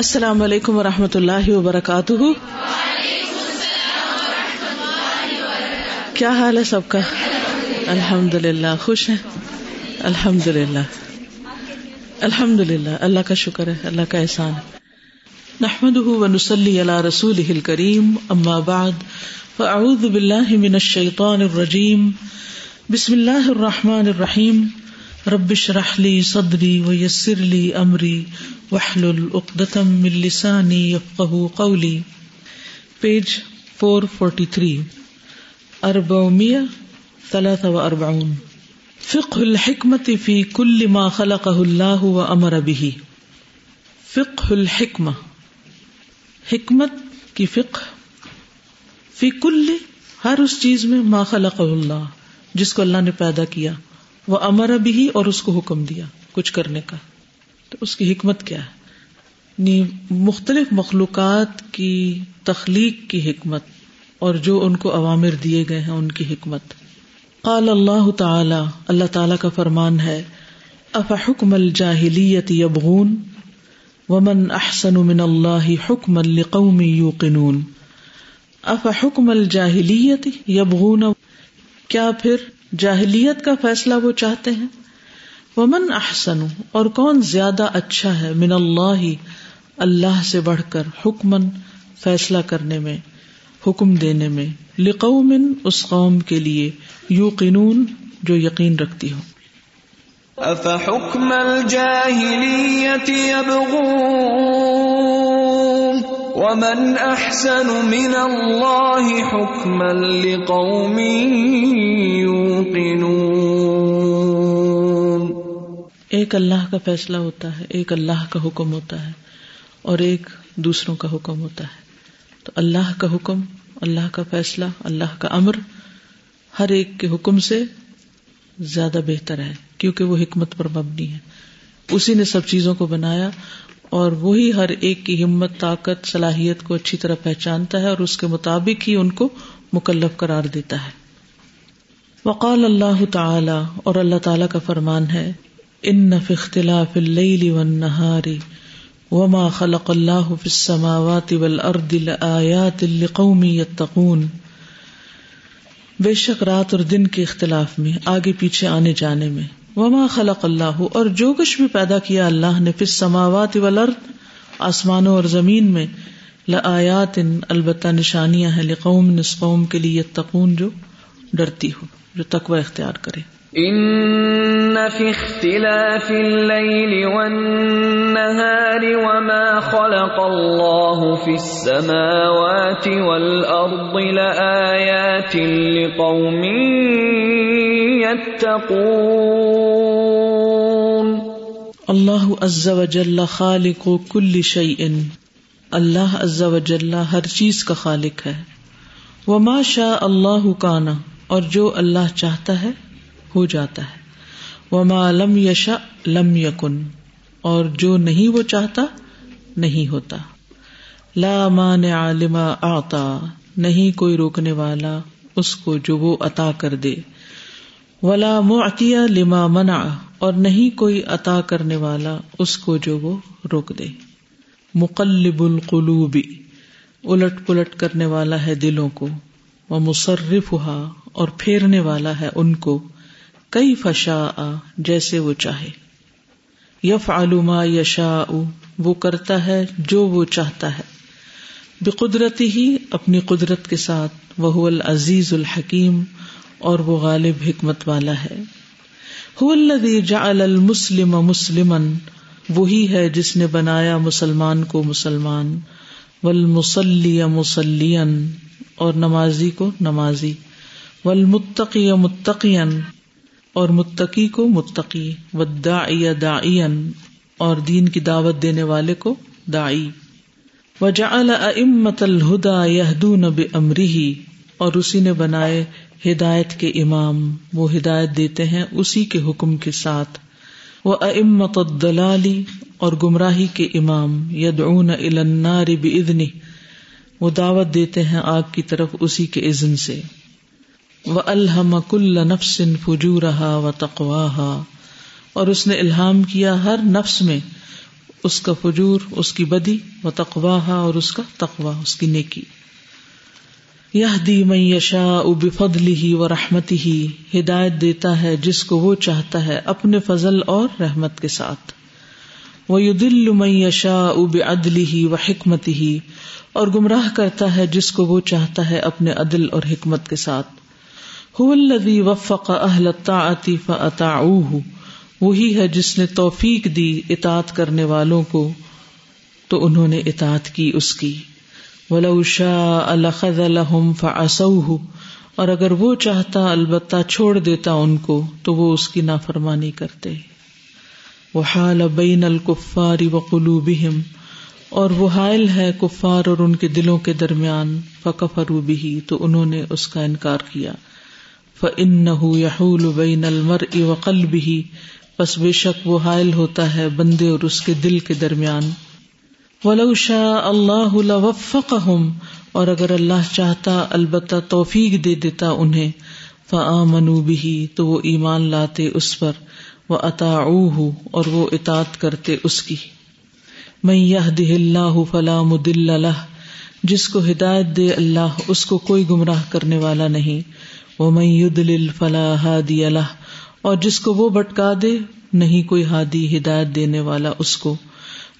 السلام علیکم ورحمۃ اللہ وبرکاتہ. کیا حال ہے سب کا؟ الحمد للہ. خوش ہیں؟ الحمد للہ الحمد للہ. اللہ کا شکر ہے, اللہ کا احسان. نحمده ونصلي على رسوله الكريم, اما بعد فاعوذ بالله من الشیطان الرجیم. بسم اللہ الرحمن الرحیم. رب اشرح لي صدري ويسر لي امری واحلل عقدة من لسانی يفقهوا قولی. پیج 443, 443. فقه الحکمت فی کل ما خلقه اللہ وامر به. فقه الحکمہ, حکمت کی فقہ, فی کل, ہر اس چیز میں, ما خلقه اللہ, جس کو اللہ نے پیدا کیا, وامر به, اور اس کو حکم دیا کچھ کرنے کا. تو اس کی حکمت کیا ہے؟ مختلف مخلوقات کی تخلیق کی حکمت اور جو ان کو اوامر دیے گئے ہیں ان کی حکمت. قال اللہ تعالی, اللہ تعالی کا فرمان ہے, افحکم الجاہلیت یبغون ومن احسن من اللہ حکما لقوم یوقنون. افحکم الجاہلیت یبغون, کیا پھر جاہلیت کا فیصلہ وہ چاہتے ہیں؟ ومن احسن, اور کون زیادہ اچھا ہے, من اللہ, اللہ سے بڑھ کر, حکمن, فیصلہ کرنے میں, حکم دینے میں, لقوم, اس قوم کے لیے, یوقنون, جو یقین رکھتی ہو. افحکم الجاہلیت یبغون ومن احسن من اللہ حکما لقوم یوقنون. ایک اللہ کا فیصلہ ہوتا ہے, ایک اللہ کا حکم ہوتا ہے, اور ایک دوسروں کا حکم ہوتا ہے. تو اللہ کا حکم, اللہ کا فیصلہ, اللہ کا امر ہر ایک کے حکم سے زیادہ بہتر ہے, کیونکہ وہ حکمت پر مبنی ہے. اسی نے سب چیزوں کو بنایا اور وہی ہر ایک کی ہمت, طاقت, صلاحیت کو اچھی طرح پہچانتا ہے اور اس کے مطابق ہی ان کو مکلف قرار دیتا ہے. وقال اللہ تعالی, اور اللہ تعالی کا فرمان ہے, ان فی اختلاف اللیل والنہار وما خلق اللہ فی السماوات والارض لآیات لقوم یتقون. بے شک رات اور دن کے اختلاف میں, آگے پیچھے آنے جانے میں, وما خلق اللہ, اور جو کچھ بھی پیدا کیا اللہ نے, فی السماوات والارض, آسمانوں اور زمین میں, لآیات, البتہ نشانیاں ہیں, لقوم, اس قوم کے لیے, یتقون, جو ڈرتی ہو, جو تقوی اختیار کرے. ان فی اختلاف اللیل والنہار وما خلق اللہ فی السماوات والارض لآیات لقوم یتقون. اللہ عز وجل خالق کل شیء, اللہ عز وجل ہر چیز کا خالق ہے. وما شاء اللہ کان, اور جو اللہ چاہتا ہے ہو جاتا ہے. وما لم یشأ لم یکن, اور جو نہیں وہ چاہتا نہیں ہوتا. لا مانع لما اعطا, نہیں کوئی روکنے والا اس کو جو وہ عطا کر دے. ولا معطی لما منع, اور نہیں کوئی عطا کرنے والا اس کو جو وہ روک دے. مقلب القلوب, الٹ پلٹ کرنے والا ہے دلوں کو. ومصرفها, اور پھیرنے والا ہے ان کو. کیف شاء, جیسے وہ چاہے. یفعل ما یشاء, وہ کرتا ہے جو وہ چاہتا ہے. بقدرتہ, اپنی قدرت کے ساتھ. وہو العزیز الحکیم, اور وہ غالب حکمت والا ہے. هو الذی جعل المسلم مسلما, وہی ہے جس نے بنایا مسلمان کو مسلمان. والمصلی مصلیا, اور نمازی کو نمازی. والمتقی متقیا, اور متقی کو متقی. والداعی داعیا, اور دین کی دعوت دینے والے کو داعی. وجعل ائمۃ الہدی یہدون بامرہ, اور اسی نے بنائے ہدایت کے امام, وہ ہدایت دیتے ہیں اسی کے حکم کے ساتھ. وائمۃ الضلال, اور گمراہی کے امام. یدعون الی النار باذنہ, وہ دعوت دیتے ہیں آگ کی طرف اسی کے اذن سے. وَأَلْهَمَ كُلَّ نَفْسٍ فُجُورَهَا وَتَقْوَاهَا, اور اس نے الہام کیا ہر نفس میں اس کا فجور، اس کی بدی، وتقواہا، اور اس کا تقوی، اس کی نیکی. یہدی من یشاء بفضلہ ورحمتہ، ہدایت دیتا ہے جس کو وہ چاہتا ہے اپنے فضل اور رحمت کے ساتھ. ویضل من یشاء بعدلہ وحکمتہ، اور گمراہ کرتا ہے جس کو وہ چاہتا ہے اپنے عدل اور حکمت کے ساتھ. هو الذی وفق اہل الطاعۃ فاطاعوہ، وہی ہے جس نے توفیق دی اطاعت کرنے والوں کو تو انہوں نے اطاعت کی اس کی. وَلَوْ شَاءَ لَخَذَلَهُمْ فَعَصَوْهُ، اور اگر وہ چاہتا البتہ چھوڑ دیتا ان کو تو وہ اس کی نافرمانی کرتے. وَحَالَ بَيْنَ الْكُفَّارِ وَقُلُوبِهِمْ، اور وہ حائل ہے کفار اور ان کے دلوں کے درمیان. فَكَفَرُوا بِهِ، تو انہوں نے اس کا انکار کیا. فَإِنَّهُ يَحُولُ بَيْنَ الْمَرْءِ وَقَلْبِهِ، پس بے شک وہ حائل ہوتا ہے بندے اور اس کے دل کے درمیان. وَلَوْ شَاءَ اللَّهُ لَوَفَّقَهُمْ، اور اگر اللہ چاہتا البتہ توفیق دے دیتا انہیں. فَآمَنُوا بِهِ، تو وہ ایمان لاتے اس پر. وَأَطَاعُوهُ، اور وہ اطاعت کرتے اس کی. مَن يَهْدِهِ اللَّهُ فَلَا مُضِلَّ لَهُ، جس کو ہدایت دے اللہ اس کو کوئی گمراہ کرنے والا نہیں. وَمَن يُضْلِلْ فَلَا هَادِيَ لَهُ، اور جس کو وہ بھٹکا دے نہیں کوئی ہادی ہدایت دینے والا اس کو.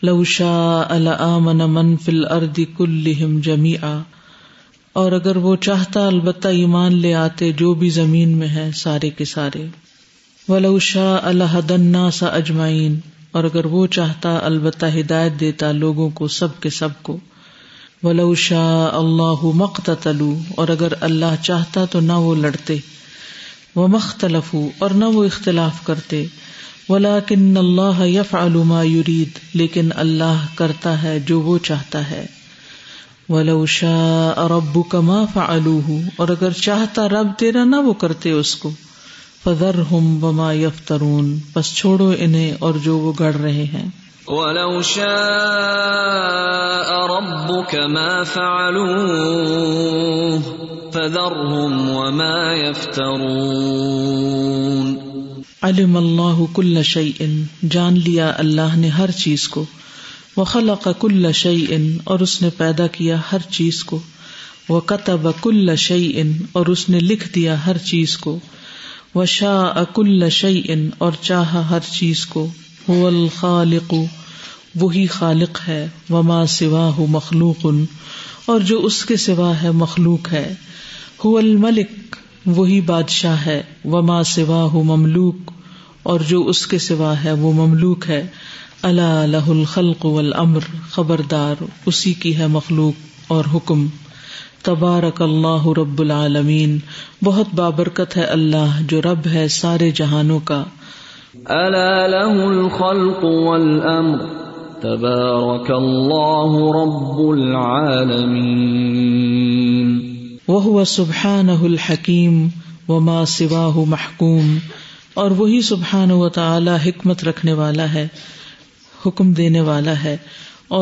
لو شاء لآمن من فی الارض کلہم جمیعا، اور اگر وہ چاہتا البتہ ایمان لے آتے جو بھی زمین میں ہے سارے کے سارے. ولو شاء لہدی الناس اجمعین، اور اگر وہ چاہتا البتہ ہدایت دیتا لوگوں کو سب کے سب کو. ولو شاء اللہ ما اقتتلوا، اور اگر اللہ چاہتا تو نہ وہ لڑتے. ومختلفوا، اور نہ وہ اختلاف کرتے. ولکن اللہ یفعل ما یرید، لیکن اللہ کرتا ہے جو وہ چاہتا ہے. ولو شاء ربک ما فعلوہ، اور اگر چاہتا رب تیرا نہ وہ کرتے اس کو. فذرہم وما یفترون، پس چھوڑو انہیں اور جو وہ گڑ رہے ہیں. وَلَوْ شَاءَ رَبُّكَ مَا فَعَلُوهُ فَذَرْهُمْ وَمَا يَفْتَرُونَ. عَلِمَ اللَّهُ كُلَّ شَيْءٍ، جان لیا اللہ نے ہر چیز کو. وَخَلَقَ كُلَّ شَيْءٍ، اور اس نے پیدا کیا ہر چیز کو. وَكَتَبَ كُلَّ شَيْءٍ، اور اس نے لکھ دیا ہر چیز کو. وَشَاءَ كُلَّ شَيْءٍ، اور چاہا ہر چیز کو. هو الخالق، وہی خالق ہے. وما سواہ مخلوق، اور جو اس کے سوا ہے مخلوق ہے. هو الملک، وہی بادشاہ ہے. وما سواہ مملوک، اور جو اس کے سوا ہے وہ مملوک ہے. الا لہ الخلق والامر، خبردار اسی کی ہے مخلوق اور حکم. تبارک اللہ رب العالمین، بہت بابرکت ہے اللہ جو رب ہے سارے جہانوں کا. الا له الخلق والامر تبارك الله رب العالمين. وهو سبحانه الحكيم وما سواه محكوم، اور وہی سبحانہ وتعالی حکمت رکھنے والا ہے، حکم دینے والا ہے،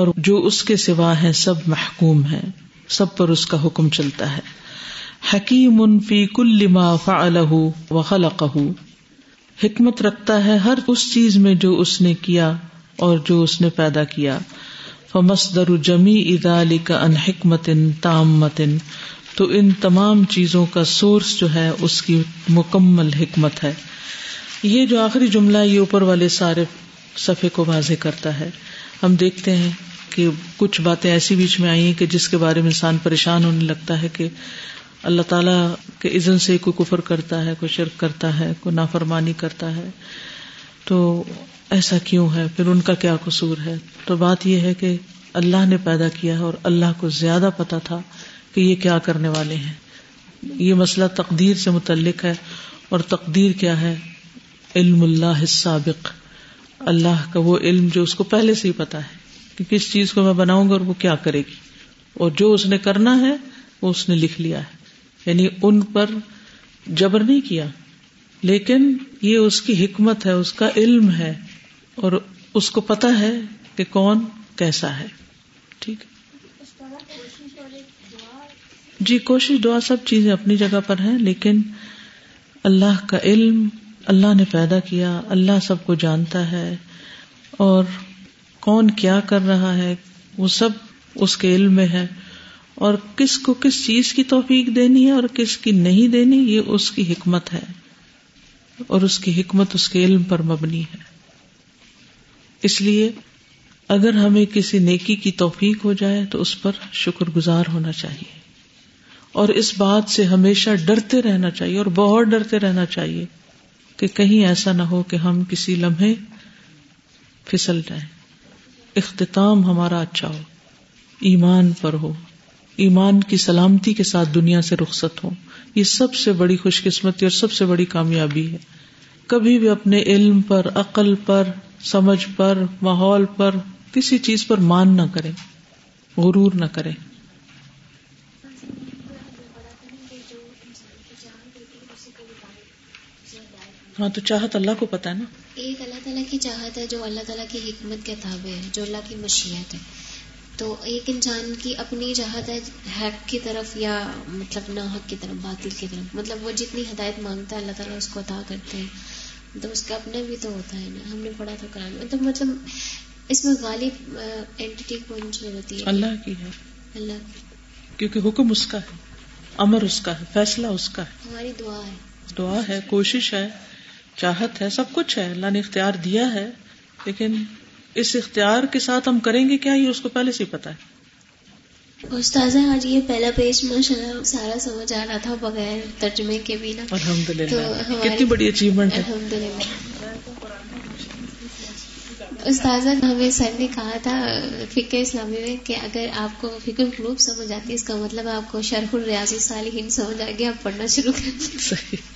اور جو اس کے سوا ہے سب محکوم ہے، سب پر اس کا حکم چلتا ہے. حکیم فی کل ما فعله وخلقه، حکمت رکھتا ہے ہر اس چیز میں جو اس نے کیا اور جو اس نے پیدا کیا. فمصدر جمیع ذلک عن حکمت تامۃ، تو ان تمام چیزوں کا سورس جو ہے اس کی مکمل حکمت ہے. یہ جو آخری جملہ یہ اوپر والے سارے صفحے کو واضح کرتا ہے. ہم دیکھتے ہیں کہ کچھ باتیں ایسی بیچ میں آئی ہیں کہ جس کے بارے میں انسان پریشان ہونے لگتا ہے کہ اللہ تعالیٰ کے اذن سے کوئی کفر کرتا ہے، کوئی شرک کرتا ہے، کوئی نافرمانی کرتا ہے، تو ایسا کیوں ہے، پھر ان کا کیا قصور ہے. تو بات یہ ہے کہ اللہ نے پیدا کیا ہے اور اللہ کو زیادہ پتہ تھا کہ یہ کیا کرنے والے ہیں. یہ مسئلہ تقدیر سے متعلق ہے، اور تقدیر کیا ہے؟ علم اللہ السابق، اللہ کا وہ علم جو اس کو پہلے سے ہی پتہ ہے کہ کس چیز کو میں بناؤں گا اور وہ کیا کرے گی، اور جو اس نے کرنا ہے وہ اس نے لکھ لیا ہے. یعنی ان پر جبر نہیں کیا، لیکن یہ اس کی حکمت ہے، اس کا علم ہے، اور اس کو پتہ ہے کہ کون کیسا ہے. ٹھیک جی، کوشش، دعا، سب چیزیں اپنی جگہ پر ہیں، لیکن اللہ کا علم، اللہ نے پیدا کیا، اللہ سب کو جانتا ہے، اور کون کیا کر رہا ہے وہ سب اس کے علم میں ہے، اور کس کو کس چیز کی توفیق دینی ہے اور کس کی نہیں دینی، یہ اس کی حکمت ہے، اور اس کی حکمت اس کے علم پر مبنی ہے۔ اس لیے اگر ہمیں کسی نیکی کی توفیق ہو جائے تو اس پر شکر گزار ہونا چاہیے، اور اس بات سے ہمیشہ ڈرتے رہنا چاہیے اور بہت ڈرتے رہنا چاہیے کہ کہیں ایسا نہ ہو کہ ہم کسی لمحے پھسل جائیں۔ اختتام ہمارا اچھا ہو، ایمان پر ہو، ایمان کی سلامتی کے ساتھ دنیا سے رخصت ہو، یہ سب سے بڑی خوش قسمتی اور سب سے بڑی کامیابی ہے۔ کبھی بھی اپنے علم پر، عقل پر، سمجھ پر، ماحول پر، کسی چیز پر مان نہ کریں، غرور نہ کریں۔ ہاں تو چاہت اللہ کو پتا ہے نا، ایک اللہ تعالیٰ کی چاہت ہے جو اللہ تعالیٰ کی حکمت کے تابع ہے، جو اللہ کی مشیت ہے۔ تو ایک انسان کی اپنی چاہت ہے حق کی طرف یا مطلب نہ حق کی طرف، باطل کی طرف، مطلب وہ جتنی ہدایت مانگتا ہے اللہ تعالیٰ اس کو عطا کرتے ہیں، تو اس کا اپنا بھی تو ہوتا ہے نا، ہم نے پڑھا تھا قرآن میں، تو مطلب اس میں غالب اینٹی کون سی ہوتی ہے؟ اللہ کی ہے، اللہ کی، کیونکہ حکم اس کا ہے، امر اس کا ہے، فیصلہ اس کا ہے، ہماری دعا ہے، دعا ہے، کوشش ہے، چاہت ہے، سب کچھ ہے، اللہ نے اختیار دیا ہے، لیکن اس اختیار کے ساتھ ہم کریں گے کیا، یہ اس کو پہلے سے ہی پتا ہے۔ استاذہ آج یہ پہلا پیج ماشاء اللہ سارا سمجھ آ رہا تھا بغیر ترجمے کے بھی نا، الحمدللہ، کتنی بڑی اچیومنٹ ہے الحمدللہ۔ استاذہ ہمیں سر نے کہا تھا فقہ اسلامی میں کہ اگر آپ کو فقہ القلوب سمجھ آتی ہے، اس کا مطلب آپ کو شرح الریاض الصالحین سمجھ آ گیا، آپ پڑھنا شروع کر دیں۔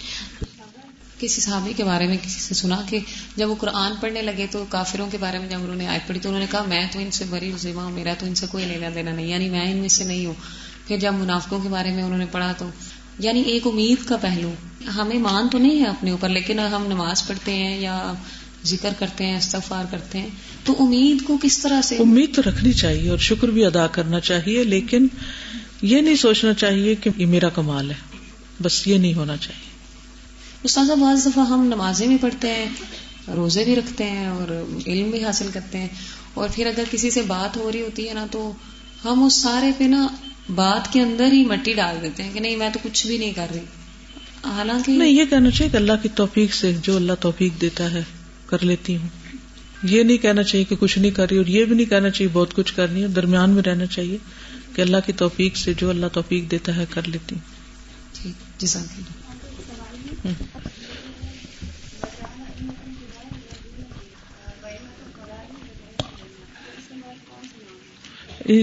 کسی صحابی کے بارے میں کسی سے سنا کہ جب وہ قرآن پڑھنے لگے تو کافروں کے بارے میں جب انہوں نے آیت پڑھی تو انہوں نے کہا میں تو ان سے بری ذمہ ہوں، میرا تو ان سے کوئی لینا دینا نہیں، یعنی میں ان میں سے نہیں ہوں۔ پھر جب منافقوں کے بارے میں انہوں نے پڑھا تو یعنی ایک امید کا پہلو، ہمیں مان تو نہیں ہے اپنے اوپر، لیکن ہم نماز پڑھتے ہیں یا ذکر کرتے ہیں، استغفار کرتے ہیں، تو امید کو کس طرح سے، امید تو رکھنی چاہیے اور شکر بھی ادا کرنا چاہیے، لیکن یہ نہیں سوچنا چاہیے کہ یہ میرا کمال ہے، بس یہ نہیں ہونا چاہیے۔ استاذہ بعض دفعہ ہم نمازیں بھی پڑھتے ہیں، روزے بھی رکھتے ہیں اور علم بھی حاصل کرتے ہیں، اور پھر اگر کسی سے بات ہو رہی ہوتی ہے نا تو ہم اس سارے پہ نا بات کے اندر ہی مٹی ڈال دیتے ہیں کہ نہیں میں تو کچھ بھی نہیں کر رہی، حالانکہ نہیں، یہ کہنا چاہیے کہ اللہ کی توفیق سے جو اللہ توفیق دیتا ہے کر لیتی ہوں، یہ نہیں کہنا چاہیے کہ کچھ نہیں کر رہی، اور یہ بھی نہیں کہنا چاہیے بہت کچھ کر رہی ہے، درمیان میں رہنا چاہیے کہ اللہ کی توفیق سے جو اللہ توفیق دیتا ہے کر لیتی ہوں۔ ٹھیک، جزاک اللہ۔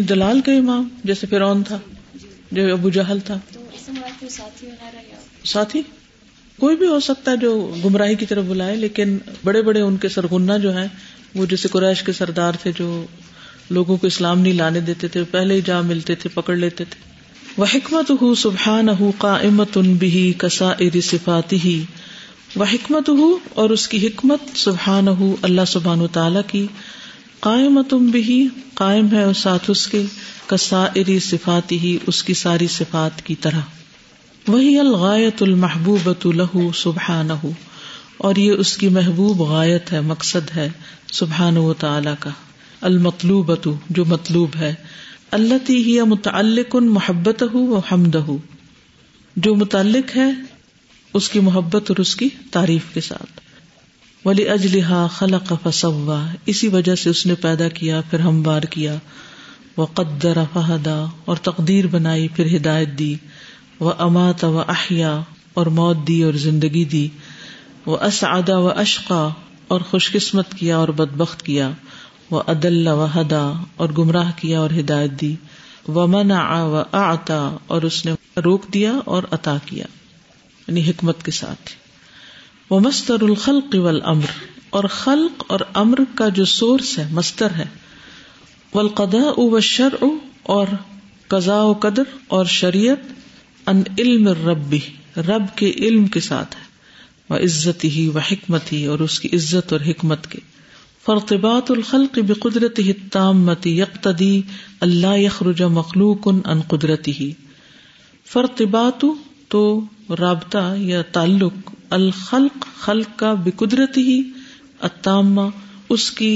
دلال کا امام جیسے فرعون تھا، جو ابو جہل تھا، ساتھی کوئی بھی ہو سکتا ہے جو گمراہی کی طرف بلائے، لیکن بڑے بڑے ان کے سرغنہ جو ہیں وہ جیسے قریش کے سردار تھے جو لوگوں کو اسلام نہیں لانے دیتے تھے، پہلے ہی جا ملتے تھے پکڑ لیتے تھے۔ وحکمتہ سبحانہ قائمۃ بہ کسائر صفاتہ، وحکمتہ اور اس کی حکمت سبحانہ اللہ سبحانہ تعالی کی، قائمۃ بہ قائم ہے اور ساتھ اس کے، کسائر صفاتہ اس کی ساری صفات کی طرح، وہی الغایۃ المحبوبۃ لہ سبحانہ اور یہ اس کی محبوب غایت ہے، مقصد ہے سبحانہ و تعالی کا، المطلوبۃ جو مطلوب ہے، اللتی ہی متعلق محبتہ و حمدہ جو متعلق ہے اس کی محبت اور اس کی تعریف کے ساتھ، ولاجلھا خلق فسوا اسی وجہ سے اس نے پیدا کیا پھر ہموار کیا، وقدر فہدا اور تقدیر بنائی پھر ہدایت دی، وامات واحیا اور موت دی اور زندگی دی، واسعد واشقی اور خوش قسمت کیا اور بدبخت کیا، وَأَدَلَّ وَهَدَى اور گمراہ کیا اور ہدایت دی، وَمَنَعَ وَأَعْطَى اور اس نے روک دیا اور عطا کیا، یعنی حکمت کے ساتھ۔ وَمَصْدَرُ الْخَلْقِ وَالْأَمْرِ اور خلق اور امر کا جو سورس ہے، مصدر ہے، وَالْقَضَاءُ وَالشَّرْعُ اور قضاء و قدر اور شریعت، عَنْ عِلْمِ الرَّبِّ رب کے علم کے ساتھ ہے، وَعِزَّتِهِ وَحِكْمَتِهِ اور اس کی عزت اور حکمت کے، فارتباط الخلق بقدرته التامة يقتدي الا يخرج مخلوق عن قدرته، فارتباط تو رابطہ یا تعلق، الخلق خلق کا، بقدرته التامة اس کی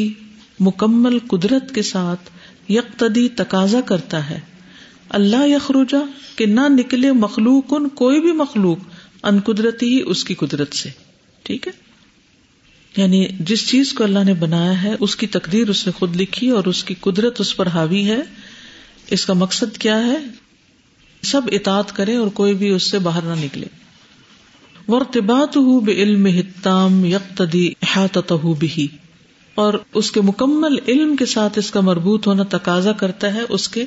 مکمل قدرت کے ساتھ یقتدی تقاضا کرتا ہے اللہ یخرجا کہ نہ نکلے مخلوق ان کوئی بھی مخلوق ان قدرتی ہی اس کی قدرت سے. ٹھیک ہے، یعنی جس چیز کو اللہ نے بنایا ہے اس کی تقدیر اس نے خود لکھی اور اس کی قدرت اس پر حاوی ہے. اس کا مقصد کیا ہے؟ سب اطاعت کریں اور کوئی بھی اس سے باہر نہ نکلے. وارتباطه بعلمه التام يقتدي احاطته به، اور اس کے مکمل علم کے ساتھ اس کا مربوط ہونا تقاضا کرتا ہے اس کے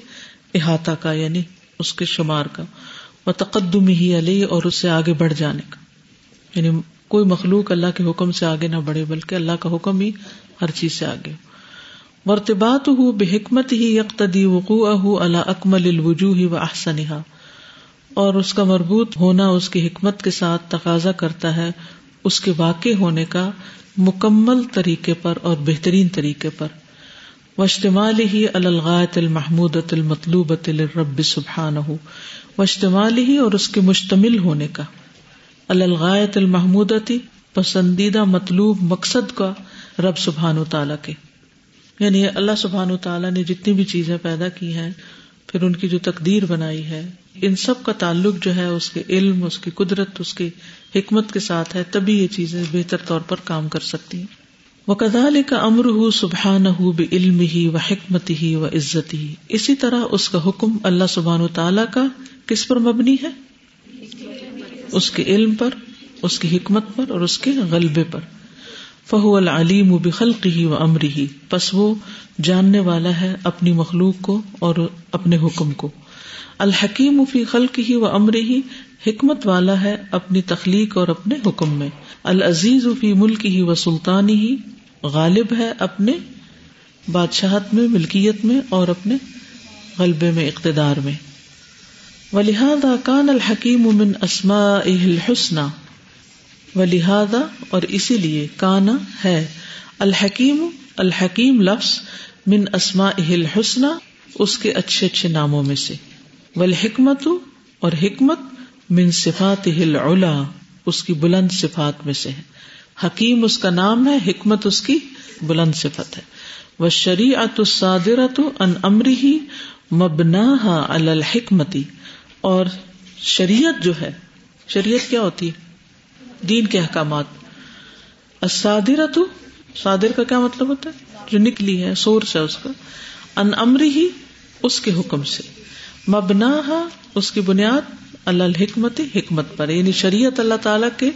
احاطہ کا، یعنی اس کے شمار کا. وتقدمه علیہ، اور اس سے آگے بڑھ جانے کا، یعنی کوئی مخلوق اللہ کے حکم سے آگے نہ بڑھے بلکہ اللہ کا حکم ہی ہر چیز سے آگے. وارتباطه بحکمته يقتدي وقوعه على اکمل الوجوه واحسنها، اور اس کا مربوط ہونا اس کی حکمت کے ساتھ تقاضا کرتا ہے اس کے واقع ہونے کا مکمل طریقے پر اور بہترین طریقے پر. واجتماله على الغایۃ المحمودۃ المطلوبۃ للرب سبحانہ، واجتماله اور اس کے مشتمل ہونے کا على الغایۃ المحمودۃ پسندیدہ مطلوب مقصد کا رب سبحانہ تعالیٰ کے. یعنی اللہ سبحانہ تعالیٰ نے جتنی بھی چیزیں پیدا کی ہیں پھر ان کی جو تقدیر بنائی ہے ان سب کا تعلق جو ہے اس کے علم، اس کی قدرت، اس کی حکمت کے ساتھ ہے، تبھی یہ چیزیں بہتر طور پر کام کر سکتی ہیں. وَكَذَلِكَ أَمْرُهُ سُبْحَانَهُ بِعِلْمِهِ وَحِكْمَتِهِ وَعِزَّتِهِ، اسی طرح اس کا حکم اللہ سبحانہ وتعالیٰ کا کس پر مبنی ہے؟ اس کے علم پر، اس کی حکمت پر اور اس کے غلبے پر. فَهُوَ الْعَلِيمُ بِخَلْقِهِ وَأَمْرِهِ، پس وہ جاننے والا ہے اپنی مخلوق کو اور اپنے حکم کو. الحکیم فی خلقہ و امرہ، حکمت والا ہے اپنی تخلیق اور اپنے حکم میں. العزیز فی ملکہ و سلطانہ، غالب ہے اپنے بادشاہت میں، ملکیت میں اور اپنے غلبے میں، اقتدار میں. ولہذا کان الحکیم من اسمائہ الحسنی، ولہذا اور اسی لیے کان ہے الحکیم، الحکیم لفظ من اسمائہ الحسنی اس کے اچھے اچھے ناموں میں سے. والحکمت اور حکمت من صفاتہ العلا اس کی بلند صفات میں سے ہے. حکیم اس کا نام ہے، حکمت اس کی بلند صفت ہے. والشریعۃ الصادرۃ عن امرہ مبناہا علی الحکمت، اور شریعت جو ہے، شریعت کیا ہوتی ہے؟ دین کے احکامات. الصادرۃ، صادر کا کیا مطلب ہوتا ہے؟ جو نکلی ہے، سورس ہے اس کا. ان امرہ اس کے حکم سے. مبناہا اس کی بنیاد علی الحکمت حکمت پر، یعنی شریعت اللہ تعالیٰ کے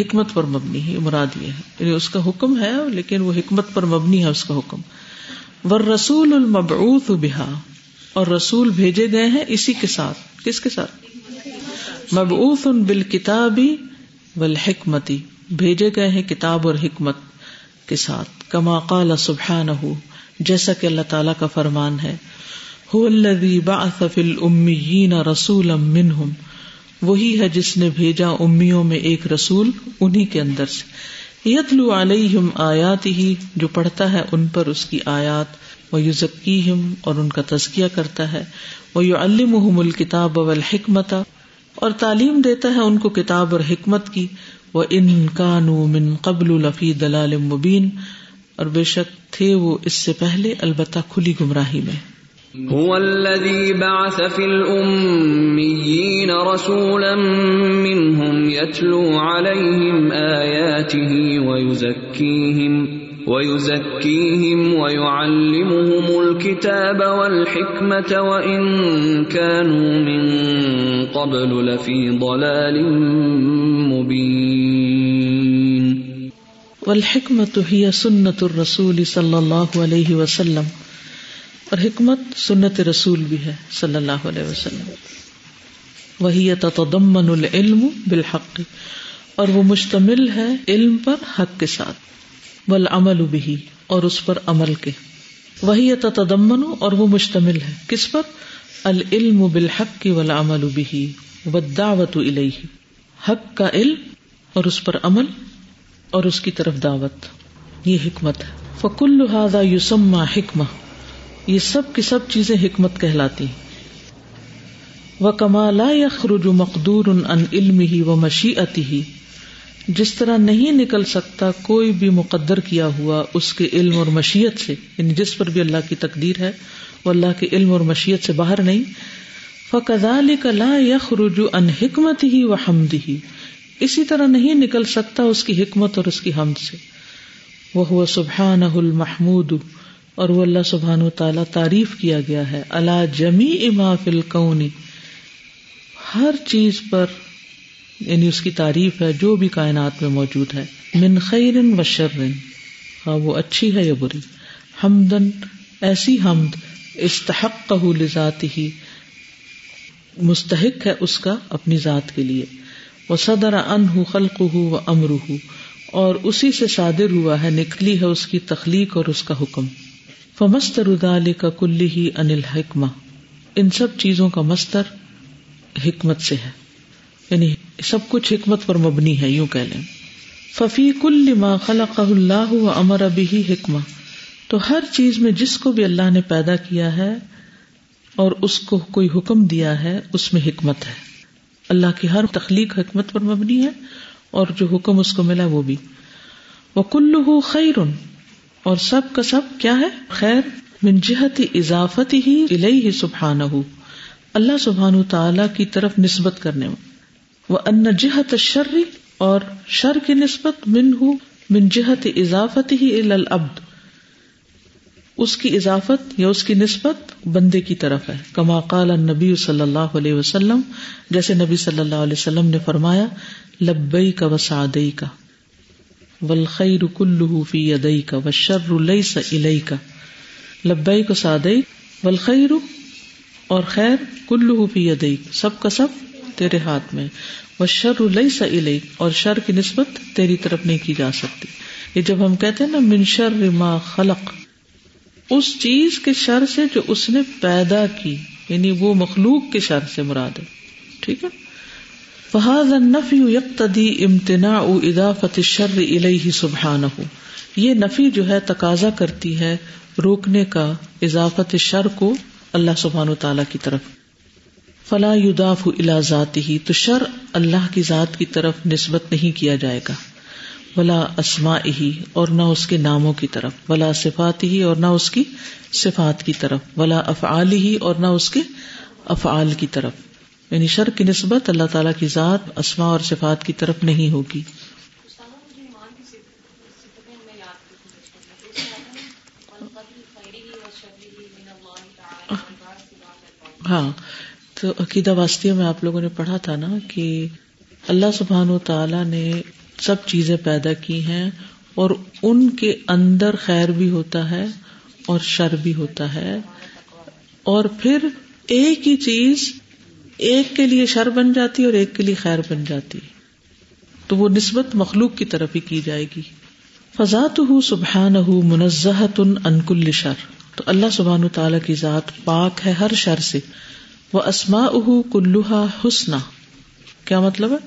حکمت پر مبنی ہے، مراد یہ ہے. یعنی اس کا حکم ہے لیکن وہ حکمت پر مبنی ہے اس کا حکم. والرسول المبعوث بها، اور رسول بھیجے گئے ہیں اسی کے ساتھ. کس کے ساتھ؟ مبعوث بالکتاب والحکمت، بھیجے گئے ہیں کتاب اور حکمت کے ساتھ. کما قال سبحانہ، جیسا کہ اللہ تعالیٰ کا فرمان ہے. هو الذی بعث فی الامیین رسولا منہم، وہی ہے جس نے بھیجا امیوں میں ایک رسول انہی کے اندر سے. یتلو علیہم آیاتہ، جو پڑھتا ہے ان پر اس کی آیات. ویزکیہم، اور ان کا تزکیہ کرتا ہے. ویعلمہم الکتاب والحکمۃ، اور تعلیم دیتا ہے ان کو کتاب اور حکمت کی. وَإِن كَانُوا مِن قَبْلُ لَفِي ضَلَالٍ مُبِينٍ، اور بے شک تھے وہ اس سے پہلے البتہ کھلی گمراہی میں. هُوَ الَّذِي بَعَثَ فِي الْأُمِّيِّينَ رَسُولًا مِّنْهُمْ يَتْلُو عَلَيْهِمْ آيَاتِهِ وَيُزَكِّيهِمْ وَيُعَلِّمُهُمُ الْكِتَابَ وَالْحِكْمَةَ وَإِن كَانُوا مِن قَبْلُ لَفِي ضَلَالٍ مُبِينٍ. والحکمت ہی سنت الرسول صلی اللہ علیہ وسلم، اور حکمت سنت رسول بھی ہے صلی اللہ علیہ وسلم. وہی تتضمن العلم بالحق، اور وہ مشتمل ہے علم پر حق کے ساتھ. والعمل به، اور اس پر عمل کے. وہی تتضمن، اور وہ مشتمل ہے کس پر؟ العلم بالحق والعمل به والدعوت الیہ، حق کا علم اور اس پر عمل اور اس کی طرف دعوت، یہ حکمت ہے. فکل ھذا یسمی حکمہ، یہ سب کی سب چیزیں حکمت کہلاتی ہیں. وکما لا یخرج مقدور عن علمہ ومشیئتہ، جس طرح نہیں نکل سکتا کوئی بھی مقدر کیا ہوا اس کے علم اور مشیت سے، یعنی جس پر بھی اللہ کی تقدیر ہے وہ اللہ کے علم اور مشیت سے باہر نہیں. فَكَذَلِكَ لَا يَخْرُجُ عَنْ حِكْمَتِهِ وَحَمْدِهِ، اسی طرح نہیں نکل سکتا اس کی حکمت اور اس کی حمد سے. وَهُوَ سُبْحَانَهُ الْمَحْمُودُ، اور وہ اللہ سبحانہ وتعالیٰ تعریف کیا گیا ہے، عَلَى جَمِيعِ مَا فِي الْكَوْنِ، ہر چیز پر یعنی اس کی تعریف ہے جو بھی کائنات میں موجود ہے. من خیر و شر، ہاں وہ اچھی ہے یا بری. حمدن، ایسی حمد استحقہ لذاتہ، مستحق ہے اس کا اپنی ذات کے لیے. وصدر عنہ خلقہ و امرہ، اور اسی سے صادر ہوا ہے، نکلی ہے اس کی تخلیق اور اس کا حکم. فمستر ذلک کلہ عن الحکمہ، ان سب چیزوں کا مستر حکمت سے ہے، یعنی سب کچھ حکمت پر مبنی ہے یوں کہہ لیں. ففی کل ما خلقہ اللہ وامر بہ حکمہ، تو ہر چیز میں جس کو بھی اللہ نے پیدا کیا ہے اور اس کو کوئی حکم دیا ہے اس میں حکمت ہے. اللہ کی ہر تخلیق حکمت پر مبنی ہے، اور جو حکم اس کو ملا وہ بھی. وکلہ خیر، اور سب کا سب کیا ہے، خیر. من جہت اضافتہ الیہ سبحانہ، اللہ سبحانہ تعالی کی طرف نسبت کرنے میں. وَأَنَّ جِهَةَ الشَّرِّ، اور شر کی نسبت مِنْهُ مِنْ جِهَةِ اِضَافَتِهِ إِلَى الْعَبْدِ، اس کی اضافت یا اس کی نسبت بندے کی طرف ہے. كما قال النبی صلی اللہ علیہ وسلم، جیسے نبی صلی اللہ علیہ وسلم نے فرمایا، لبیک وسعدیک والخیر کلہ فی یدیک والشر لیس الیک. لبیک وسعدیک والخیر، اور خیر کلہ فی یدیک، سب کا سب تیرے ہاتھ میں. والشر لیس الیک، اور شر کی نسبت تیری طرف نہیں کی جا سکتی. یہ جب ہم کہتے ہیں نا من شر ما خلق، اس چیز کے شر سے جو اس نے پیدا کی، یعنی وہ مخلوق کے شر سے مراد ہے، ٹھیک ہے. فہذا النفی یقتضی امتناع اضافت الشر الیہ سبحانہ، یہ نفی جو ہے تقاضا کرتی ہے روکنے کا اضافت شر کو اللہ سبحانہ تعالی کی طرف. فلا یضاف الی ذاتہ، تو شر اللہ کی ذات کی طرف نسبت نہیں کیا جائے گا. ولا اسمائہ، اور نہ اس کے ناموں کی طرف. ولا صفاتہ، اور نہ اس کی صفات کی طرف. ولا افعالہ، اور نہ اس کے افعال کی طرف. یعنی شر کی نسبت اللہ تعالیٰ کی ذات، اسماء اور صفات کی طرف نہیں ہوگی. ہاں، تو عقیدہ واسطیہ میں آپ لوگوں نے پڑھا تھا نا کہ اللہ سبحانہ و تعالیٰ نے سب چیزیں پیدا کی ہیں، اور ان کے اندر خیر بھی ہوتا ہے اور شر بھی ہوتا ہے، اور پھر ایک ہی چیز ایک کے لیے شر بن جاتی ہے اور ایک کے لیے خیر بن جاتی ہے، تو وہ نسبت مخلوق کی طرف ہی کی جائے گی. فَذَاتُهُ سُبْحَانَهُ مُنَزَّهَةٌ عَنْ كُلِّ شَرٍ، تو اللہ سبحانہ و تعالیٰ کی ذات پاک ہے ہر شر سے. وَأَسْمَاؤُهُ كُلُّهَا حُسْنَى، کیا مطلب ہے،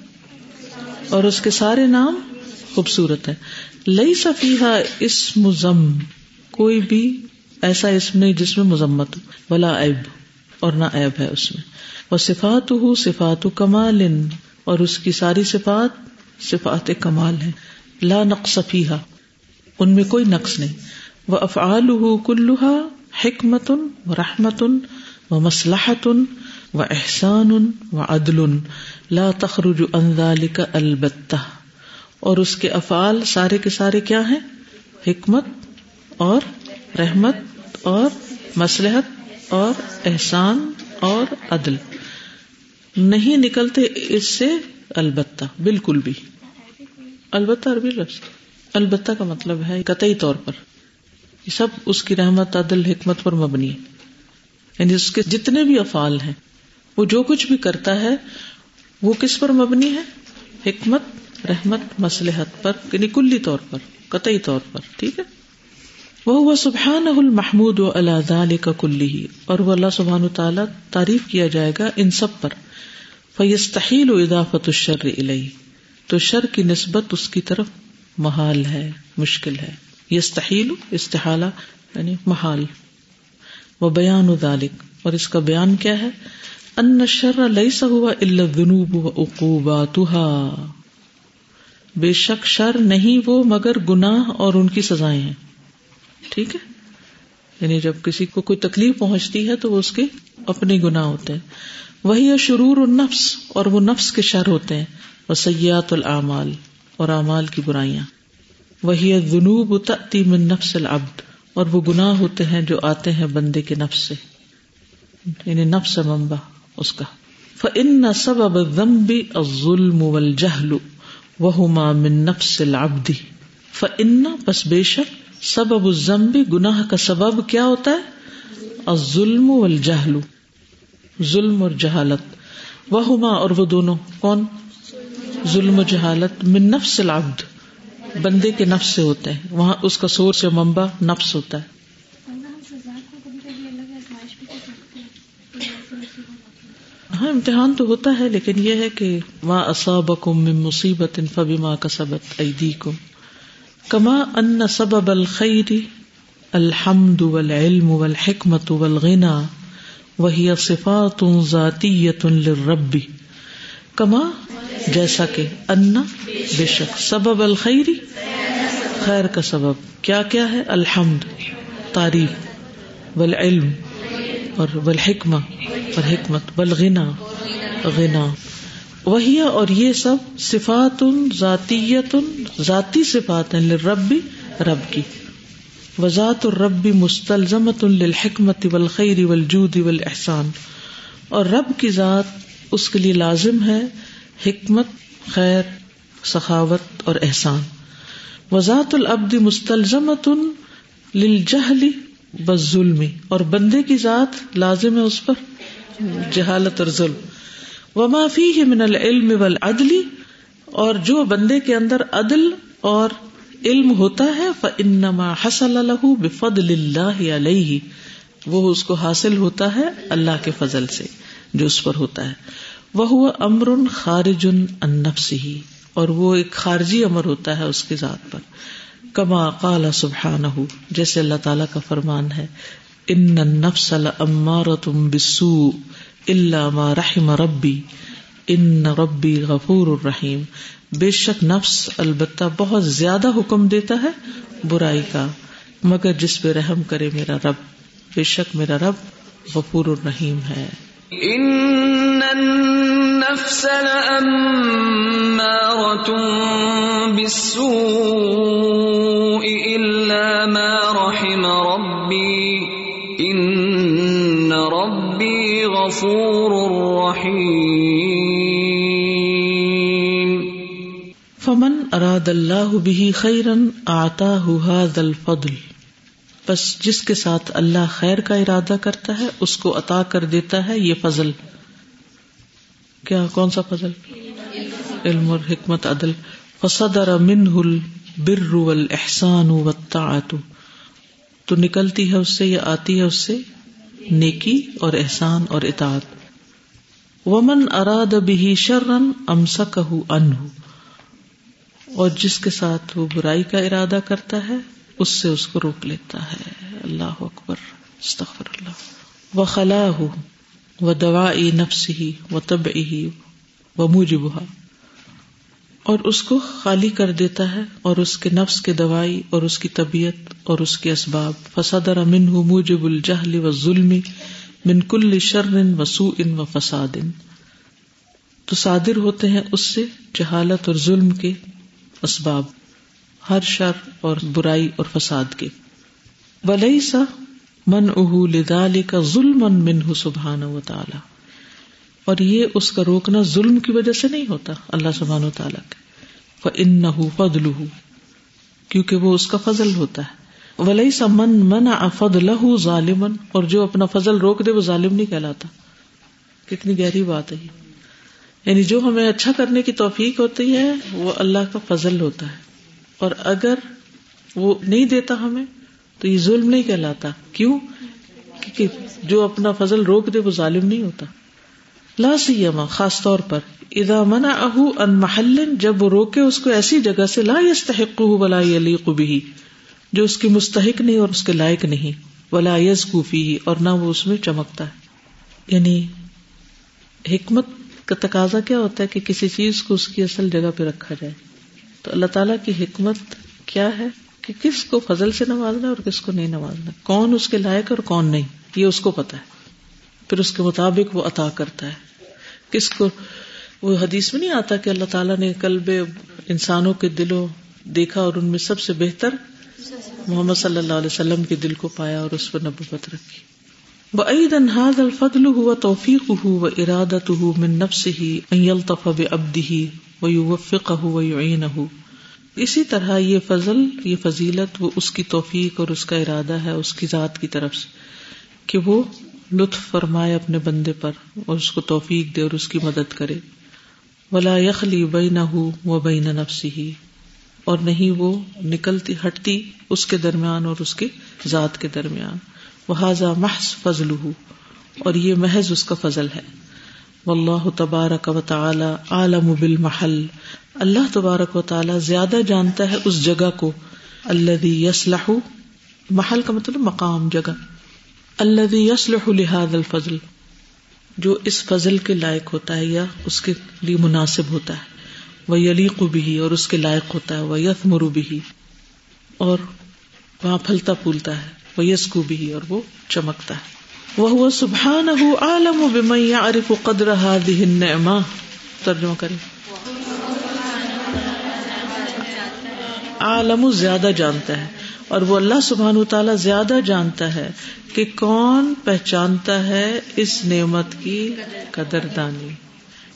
اور اس کے سارے نام خوبصورت ہیں. لَيْسَ فِيهَا اسْمُ ذَمٍّ، کوئی بھی ایسا اسم نہیں جس میں مذمت. وَلَا عیب، اور نہ عیب ہے اس میں. وَصِفَاتُهُ صِفَاتُ كَمَالٍ، اور اس کی ساری صفات صفات کمال ہیں. لَا نَقْصَ فِيهَا، ان میں کوئی نقص نہیں. وَأَفْعَالُهُ كُلُّهَا حِكْمَةٌ وَرَحْمَةٌ ومصلحۃ واحسان وعدل لا تخرج عن ذلك البتہ، اور اس کے افعال سارے کے سارے کیا ہیں، حکمت اور رحمت اور مصلحت اور احسان اور عدل، نہیں نکلتے اس سے البتہ، بالکل بھی. البتہ عربی لفظ، البتہ کا مطلب ہے قطعی طور پر، یہ سب اس کی رحمت، عدل، حکمت پر مبنی ہے. یعنی اس کے جتنے بھی افعال ہیں، وہ جو کچھ بھی کرتا ہے وہ کس پر مبنی ہے، حکمت، رحمت، مصلحت پر، یعنی کلی طور پر، قطعی طور پر، ٹھیک ہے. وَهُوَ سُبْحَانَهُ الْمَحْمُودُ عَلَى ذَلِكَ كُلِّهِ، اور وہ اللہ سبحانہ تعالیٰ تعریف کیا جائے گا ان سب پر. فَيَسْتَحِيلُ اِضَافَةُ الشَّرِّ إِلَيْهِ، تو شر کی نسبت اس کی طرف محال ہے، مشکل ہے. یستحیل، استحالہ یعنی محال. وبیان ذلک، اور اس کا بیان کیا ہے، ان الشر لیس هو الا الذنوب وعقوباتها، بے شک شر نہیں وہ مگر گناہ اور ان کی سزائیں ہیں. ٹھیک ہے، یعنی جب کسی کو کوئی تکلیف پہنچتی ہے تو وہ اس کے اپنے گناہ ہوتے ہیں. وہی شرور النفس، اور وہ نفس کے شر ہوتے ہیں. وسیئات الاعمال، اور اعمال کی برائیاں. وہی الذنوب تأتی من نفس العبد، اور وہ گناہ ہوتے ہیں جو آتے ہیں بندے کے نفس سے، یعنی نفس منبع اس کا. فإن سبب الذنب الظلم والجہل وہما من نفس العبد. فإن پس بے شک سبب الذنب گناہ کا سبب کیا ہوتا ہے؟ الظلم والجہل، ظلم اور جہالت. وہما اور وہ دونوں، کون؟ ظلم و جہالت. من نفس العبد بندے کے نفس سے ہوتے ہیں، وہاں اس کا سورس یا منبع نفس ہوتا ہے. ہاں امتحان تو ہوتا ہے، لیکن یہ ہے کہ ما اصابکم من مصیبت فبما کسبت ایدیکم کما ان سبب الخیر الحمد والعلم والحکمت والغنا وہی صفات ذاتیۃ للرب. کما جیسا کہ، ان بے شک، سبب الخیر خیر کا سبب کیا کیا ہے؟ الحمد تعریف، والعلم اور والحکمہ اور حکمت، والغنا غنا. وہی اور یہ سب صفات ذاتیۃ ذاتی صفات ہیں، للرب رب کی. وذات الرب مستلزمۃ للحکمت والخیر والجود والاحسان، اور رب کی ذات اس کے لیے لازم ہے حکمت، خیر، سخاوت اور احسان. وذات العبد مستلزمۃ للجہل والظلم، اور بندے کی ذات لازم ہے اس پر جہالت اور ظلم. وما فیہ من العلم والعدل، اور جو بندے کے اندر عدل اور علم ہوتا ہے، فإنما حصل له بفضل اللہ علیہ، وہ اس کو حاصل ہوتا ہے اللہ کے فضل سے جو اس پر ہوتا ہے. وہو امر خارج عن نفسہ، اور وہ ایک خارجی امر ہوتا ہے اس کی ذات پر. کما قال سبحانہ، جیسے اللہ تعالیٰ کا فرمان ہے، ان النفس لامارۃ بالسوء الا ما رحم ربی ان ربی غفور الرحیم. بے شک نفس البتہ بہت زیادہ حکم دیتا ہے برائی کا، مگر جس پہ رحم کرے میرا رب، بے شک میرا رب غفور الرحیم ہے. ان النفس لامارۃ بالسوء الا ما رحم ربی ان ربی غفور رحیم. فمن اراد اللہ به خیرا اعطاہ هذا الفضل، پس جس کے ساتھ اللہ خیر کا ارادہ کرتا ہے اس کو عطا کر دیتا ہے یہ فضل. کیا، کون سا فضل؟ علم اور حکمت، عدل. فصدر منه البر والاحسان والطاعۃ، تو نکلتی ہے اس سے یا آتی ہے اس سے نیکی اور احسان اور اطاعت. ومن اراد به شرا امسکه عنہ، اور جس کے ساتھ وہ برائی کا ارادہ کرتا ہے اس سے اس کو روک لیتا ہے. اللہ اکبر، استغفر اللہ. وخلاه ودواعی نفسه وطبعه وموجبها، اور اس کو خالی کر دیتا ہے اور اس کے نفس کے دوائی اور اس کی طبیعت اور اس کے اسباب. فصدر منہ موجب الجہل والظلم من کل شر وسوء وفساد، تو صادر ہوتے ہیں اس سے جہالت اور ظلم کے اسباب، ہر شر اور برائی اور فساد کے. ولیس منعہ لذلک ظلما منہ سبحانہ وتعالی، اور یہ اس کا روکنا ظلم کی وجہ سے نہیں ہوتا اللہ سبحانہ وتعالی کے. فإنہ فضلہ، کیونکہ وہ اس کا فضل ہوتا ہے. وَلَيْسَ مَنْ مَنَعَ فَضْلَهُ ظَالِمًا، اور جو اپنا فضل روک دے وہ ظالم نہیں کہلاتا. کتنی گہری بات ہے یہ، یعنی جو ہمیں اچھا کرنے کی توفیق ہوتی ہے وہ اللہ کا فضل ہوتا ہے، اور اگر وہ نہیں دیتا ہمیں تو یہ ظلم نہیں کہلاتا. کیوں؟ کہ جو اپنا فضل روک دے وہ ظالم نہیں ہوتا. لا سیما، خاص طور پر، اذا منعه عن محل، جب وہ روکے اس کو ایسی جگہ سے لا يستحقه ولا يليق به، جو اس کی مستحق نہیں اور اس کے لائق نہیں. ولا یزکو فیہ، اور نہ وہ اس میں چمکتا ہے. یعنی حکمت کا تقاضا کیا ہوتا ہے کہ کسی چیز کو اس کی اصل جگہ پہ رکھا جائے. تو اللہ تعالیٰ کی حکمت کیا ہے کہ کس کو فضل سے نوازنا اور کس کو نہیں نوازنا، کون اس کے لائق اور کون نہیں، یہ اس کو پتا ہے، پھر اس کے مطابق وہ عطا کرتا ہے کس کو۔ وہ حدیث میں نہیں آتا کہ اللہ تعالیٰ نے قلب انسانوں کے دلوں دیکھا اور ان میں سب سے بہتر محمد صلی اللہ علیہ وسلم کے دل کو پایا اور اس پر نبوت رکھی۔ وَأَيْضًا هَذَا الْفَضْلُ هُوَ تَوْفِيقُهُ وَإِرَادَتُهُ مِنْ نَفْسِهِ أَنْ يَلْطَفَ بِعَبْدِهِ وَيُوَفِّقَهُ وَيُعِينَهُ، اسی طرح یہ فضل، یہ فضیلت، وہ اس کی توفیق اور اس کا ارادہ ہے اس کی ذات کی طرف سے کہ وہ لطف فرمائے اپنے بندے پر اور اس کو توفیق دے اور اس کی مدد کرے۔ ولا یخلی بینہ وبین نفسہ، اور نہیں وہ نکلتی ہٹتی اس کے درمیان اور اس کی ذات کے درمیان۔ وہذا محض فضلہ، اور یہ محض اس کا فضل ہے۔ واللہ تبارک و تعالی عالم بالمحل، اللہ تبارک و تعالی زیادہ جانتا ہے اس جگہ کو۔ الذی یصلح، محل کا مطلب مقام، جگہ۔ الذي يصلح لهذا الفضل، جو اس فضل کے لائق ہوتا ہے یا اس کے لیے مناسب ہوتا ہے۔ ويليق به، اور اس کے لائق ہوتا ہے۔ ويثمر به، اور وہاں پھلتا پھولتا ہے۔ ويزكو به، اور وہ چمکتا ہے۔ وهو سبحانه عالم بمن يعرف قدر هذه النعمة، ترجمہ کریں، عالم زیادہ جانتا ہے، اور وہ اللہ سبحانہ وتعالی زیادہ جانتا ہے کہ کون پہچانتا ہے اس نعمت کی قدردانی۔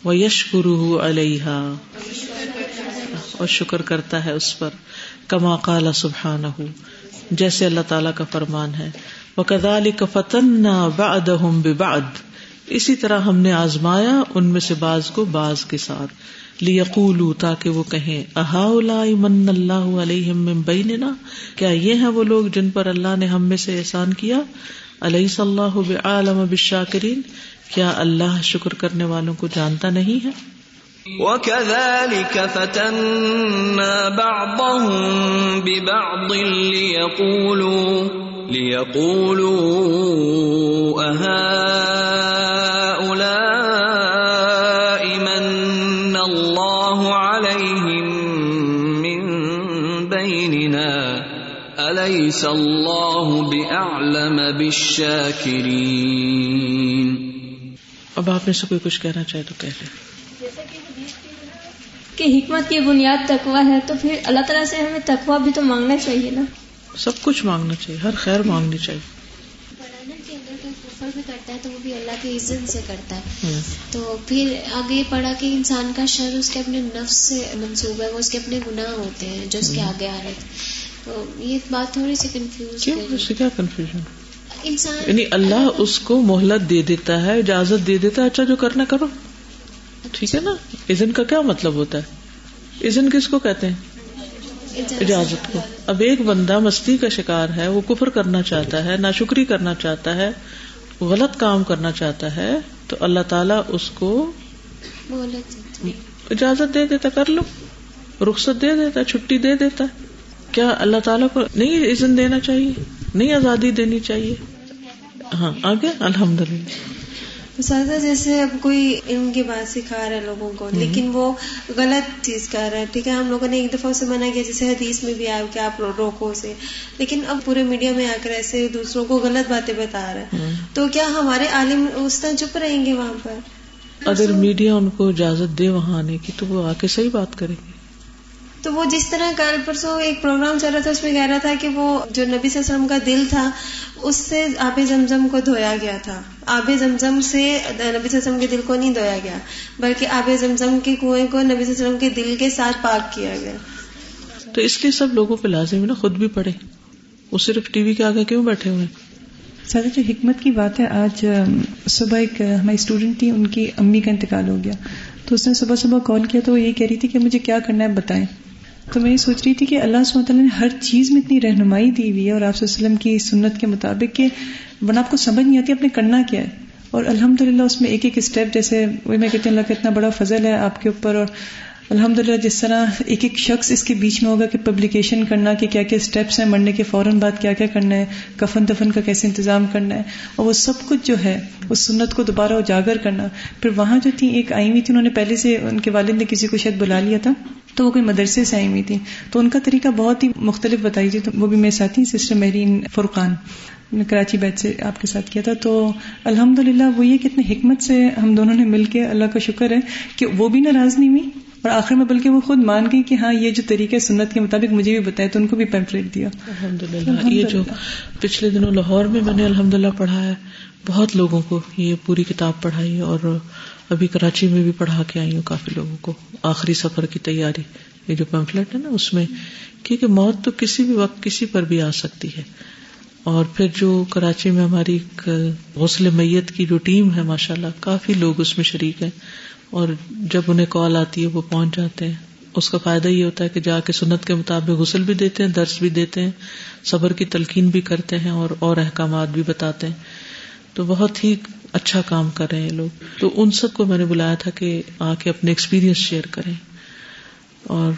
وَيَشْكُرُهُ عَلَيْهَا، اور شکر کرتا ہے اس پر۔ كَمَا قَالَ سُبْحَانَهُ، جیسے اللہ تعالیٰ کا فرمان ہے۔ وَكَذَلِكَ فَتَنَّا بَعْدَهُمْ بِبَعْدٍ، اسی طرح ہم نے آزمایا ان میں سے بعض کو بعض کے ساتھ۔ لِيَقُولُوا، تاکہ وہ کہیں، أَهَٰؤُلَاءِ مَنَّ اللَّهُ عَلَيْهِم مِّن بَيْنِنَا، کیا یہ ہیں وہ لوگ جن پر اللہ نے ہم میں سے احسان کیا؟ أَلَيْسَ اللَّهُ بِعَالِمٍ بِالشَّاكِرِينَ، کیا اللہ شکر کرنے والوں کو جانتا نہیں ہے؟ وَكَذَٰلِكَ فَتَنَّا بَعْضَهُم بِبَعْضٍ لِيَقُولُوا أَهَٰؤُلَاءِ مَنَّ اللَّهُ عَلَيْهِم مِّن بَيْنِنَا أَلَيْسَ اللَّهُ بِأَعْلَمَ بِالشَّاكِرِينَ۔ اب آپ میں سے کوئی کچھ کہنا چاہے تو کہہ لیں۔ کہ حکمت کی بنیاد تقویٰ ہے، تو پھر اللہ تعالیٰ سے ہمیں تقویٰ بھی تو مانگنا چاہیے نا، سب کچھ مانگنا چاہیے، ہر خیر مانگنی چاہیے۔ بھی کرتا ہے تو وہ بھی اللہ کے اذن سے کرتا ہے، تو پھر آگے پڑھا کہ انسان کا شر اس کے اپنے نفس سے منسوب ہے، وہ اس کے اپنے گناہ ہوتے ہیں جو اس کے آگے آ رہے تھے، تو یہ بات تھوڑی سی کنفیوز، کیا کنفیوژن؟ انسان یعنی اللہ اس کو مہلت دے دیتا ہے، اجازت دے دیتا ہے، اچھا جو کرنا کرو، ٹھیک ہے نا۔ اذن کا کیا مطلب ہوتا ہے؟ اذن کس کو کہتے ہیں؟ اجازت کو۔ اب ایک بندہ مستی کا شکار ہے، وہ کفر کرنا چاہتا ہے، ناشکری کرنا چاہتا ہے، غلط کام کرنا چاہتا ہے، تو اللہ تعالیٰ اس کو اجازت دے دیتا، کر لو، رخصت دے دیتا، چھٹی دے دیتا۔ کیا اللہ تعالیٰ کو نہیں اذن دینا چاہیے، نہیں آزادی دینی چاہیے؟ ہاں آگے الحمدللہ۔ سادہ جیسے اب کوئی علم کی بات سکھا رہا ہے لوگوں کو، لیکن وہ غلط چیز کر رہا ہے، ٹھیک ہے، ہم لوگوں نے ایک دفعہ اسے منع کیا، جیسے حدیث میں بھی آیا کہ آپ روکو اسے، لیکن اب پورے میڈیا میں آ کر ایسے دوسروں کو غلط باتیں بتا رہا ہے، تو کیا ہمارے عالم اس طرح چپ رہیں گے وہاں پر؟ اگر میڈیا ان کو اجازت دے وہاں آنے کی تو وہ آ کے صحیح بات کریں گے۔ تو وہ جس طرح کل پرسوں ایک پروگرام چل رہا تھا، اس میں کہہ رہا تھا کہ وہ جو نبی صلی اللہ علیہ وسلم کا دل تھا اس سے آب زمزم کو دھویا گیا تھا، آب زمزم سے نبی صلی اللہ علیہ وسلم کے دل کو نہیں دھویا گیا، بلکہ آب زمزم کے کنویں کو نبی صلی اللہ علیہ وسلم کے دل کے ساتھ پاک کیا گیا۔ تو اس لیے سب لوگوں پہ لازم ہے نا، خود بھی پڑھے، وہ صرف ٹی وی کے آگے کیوں بیٹھے ہوئے ہیں؟ سادہ جو حکمت کی بات ہے، آج صبح ایک ہماری اسٹوڈنٹ تھی، ان کی امی کا انتقال ہو گیا، تو اس نے صبح صبح کال کیا، تو وہ یہ کہہ رہی تھی کہ مجھے کیا کرنا ہے بتائیں، تو میں یہ سوچ رہی تھی کہ اللہ سبحانہ وتعالیٰ نے ہر چیز میں اتنی رہنمائی دی ہوئی ہے، اور آپ صلی اللہ علیہ وسلم کی سنت کے مطابق، کہ ورنہ آپ کو سمجھ نہیں آتی آپ نے کرنا کیا ہے، اور الحمدللہ اس میں ایک ایک اسٹیپ، جیسے وہی میں کہتی ہوں اللہ کا اتنا بڑا فضل ہے آپ کے اوپر، اور الحمدللہ جس طرح ایک ایک شخص اس کے بیچ میں ہوگا کہ پبلیکیشن کرنا کہ کیا کیا اسٹیپس ہیں، مرنے کے فوراً بعد کیا کیا کرنا ہے، کفن دفن کا کیسے انتظام کرنا ہے، اور وہ سب کچھ جو ہے اس سنت کو دوبارہ اجاگر کرنا۔ پھر وہاں جو تھی ایک آئی ہوئی تھی، انہوں نے پہلے سے، ان کے والد نے کسی کو شاید بلا لیا تھا، تو وہ کوئی مدرسے سے آئی ہوئی تھی، تو ان کا طریقہ بہت ہی مختلف بتائی تھی، تو وہ بھی میرے ساتھی سسٹر مہرین فرقان نے کراچی بیچ سے آپ کے ساتھ کیا تھا، تو الحمدللہ وہ یہ کتنے حکمت سے ہم دونوں نے مل کے، اللہ کا شکر ہے کہ وہ بھی ناراض نہیں ہوئی، اور آخر میں بلکہ وہ خود مان گئی کہ ہاں یہ جو طریقہ سنت کے مطابق مجھے بھی بتایا، تو ان کو بھی پیمفلیٹ دیا۔ الحمدللہ یہ جو پچھلے دنوں لاہور میں میں نے الحمدللہ پڑھا ہے، بہت لوگوں کو یہ پوری کتاب پڑھائی، اور ابھی کراچی میں بھی پڑھا کے آئی ہوں کافی لوگوں کو، آخری سفر کی تیاری یہ جو پیمفلیٹ ہے نا اس میں، کیونکہ موت تو کسی بھی وقت کسی پر بھی آ سکتی ہے۔ اور پھر جو کراچی میں ہماری غسل میت کی جو ٹیم ہے ماشاءاللہ کافی لوگ اس میں شریک ہیں، اور جب انہیں کال آتی ہے وہ پہنچ جاتے ہیں۔ اس کا فائدہ یہ ہوتا ہے کہ جا کے سنت کے مطابق غسل بھی دیتے ہیں، درس بھی دیتے ہیں، صبر کی تلقین بھی کرتے ہیں، اور احکامات بھی بتاتے ہیں، تو بہت ہی اچھا کام کر رہے ہیں لوگ۔ تو ان سب کو میں نے بلایا تھا کہ آ کے اپنے ایکسپیرینس شیئر کریں، اور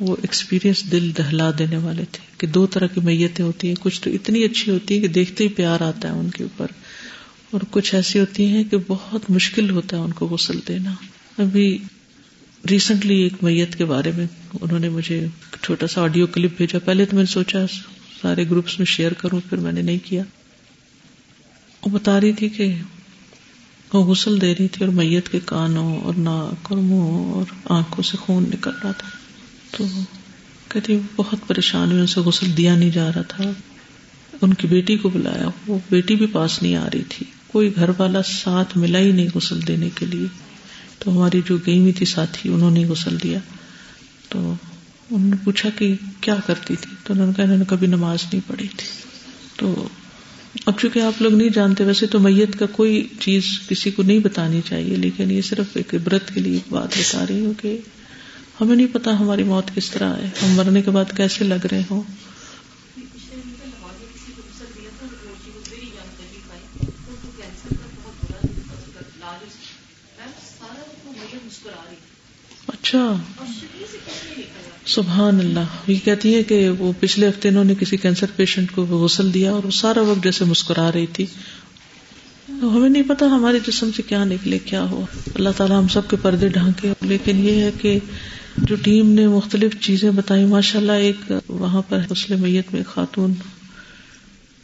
وہ ایکسپیرینس دل دہلا دینے والے تھے کہ دو طرح کی میتیں ہوتی ہیں، کچھ تو اتنی اچھی ہوتی ہے کہ دیکھتے ہی پیار آتا ہے ان کے اوپر، اور کچھ ایسی ہوتی ہیں کہ بہت مشکل ہوتا ہے ان کو غسل دینا۔ ابھی ریسنٹلی ایک میت کے بارے میں انہوں نے مجھے ایک چھوٹا سا آڈیو کلپ بھیجا، پہلے تو میں نے سوچا سارے گروپس میں شیئر کروں، پھر میں نے نہیں کیا۔ وہ بتا رہی تھی کہ وہ غسل دے رہی تھی اور میت کے کانوں اور ناک اور منہ اور آنکھوں سے خون نکل رہا تھا، تو کہتی بہت پریشان ہوئی، ان سے غسل دیا نہیں جا رہا تھا۔ ان کی بیٹی کو بلایا، وہ بیٹی بھی پاس نہیں آ رہی تھی، کوئی گھر والا ساتھ ملا ہی نہیں غسل دینے کے لیے، تو ہماری جو گئی ہوئی تھی ساتھی انہوں نے غسل دیا۔ تو انہوں نے پوچھا کہ کیا کرتی تھی، تو انہوں نے کہا انہوں نے کبھی نماز نہیں پڑھی تھی۔ تو اب چونکہ آپ لوگ نہیں جانتے، ویسے تو میت کا کوئی چیز کسی کو نہیں بتانی چاہیے، لیکن یہ صرف ایک عبرت کے لیے بات بتا رہی ہوں کہ ہمیں نہیں پتا ہماری موت کس طرح ہے، ہم مرنے کے بعد کیسے لگ رہے ہوں۔ اچھا، سبحان اللہ، یہ کہتی ہے کہ وہ پچھلے ہفتے انہوں نے کسی کینسر پیشنٹ کو غسل دیا اور وہ سارا وقت جیسے مسکرا رہی تھی۔ ہمیں نہیں پتا ہمارے جسم سے کیا نکلے کیا ہو، اللہ تعالیٰ ہم سب کے پردے ڈھانکے۔ لیکن یہ ہے کہ جو ٹیم نے مختلف چیزیں بتائی ماشاءاللہ، ایک وہاں پر غسل میت میں ایک خاتون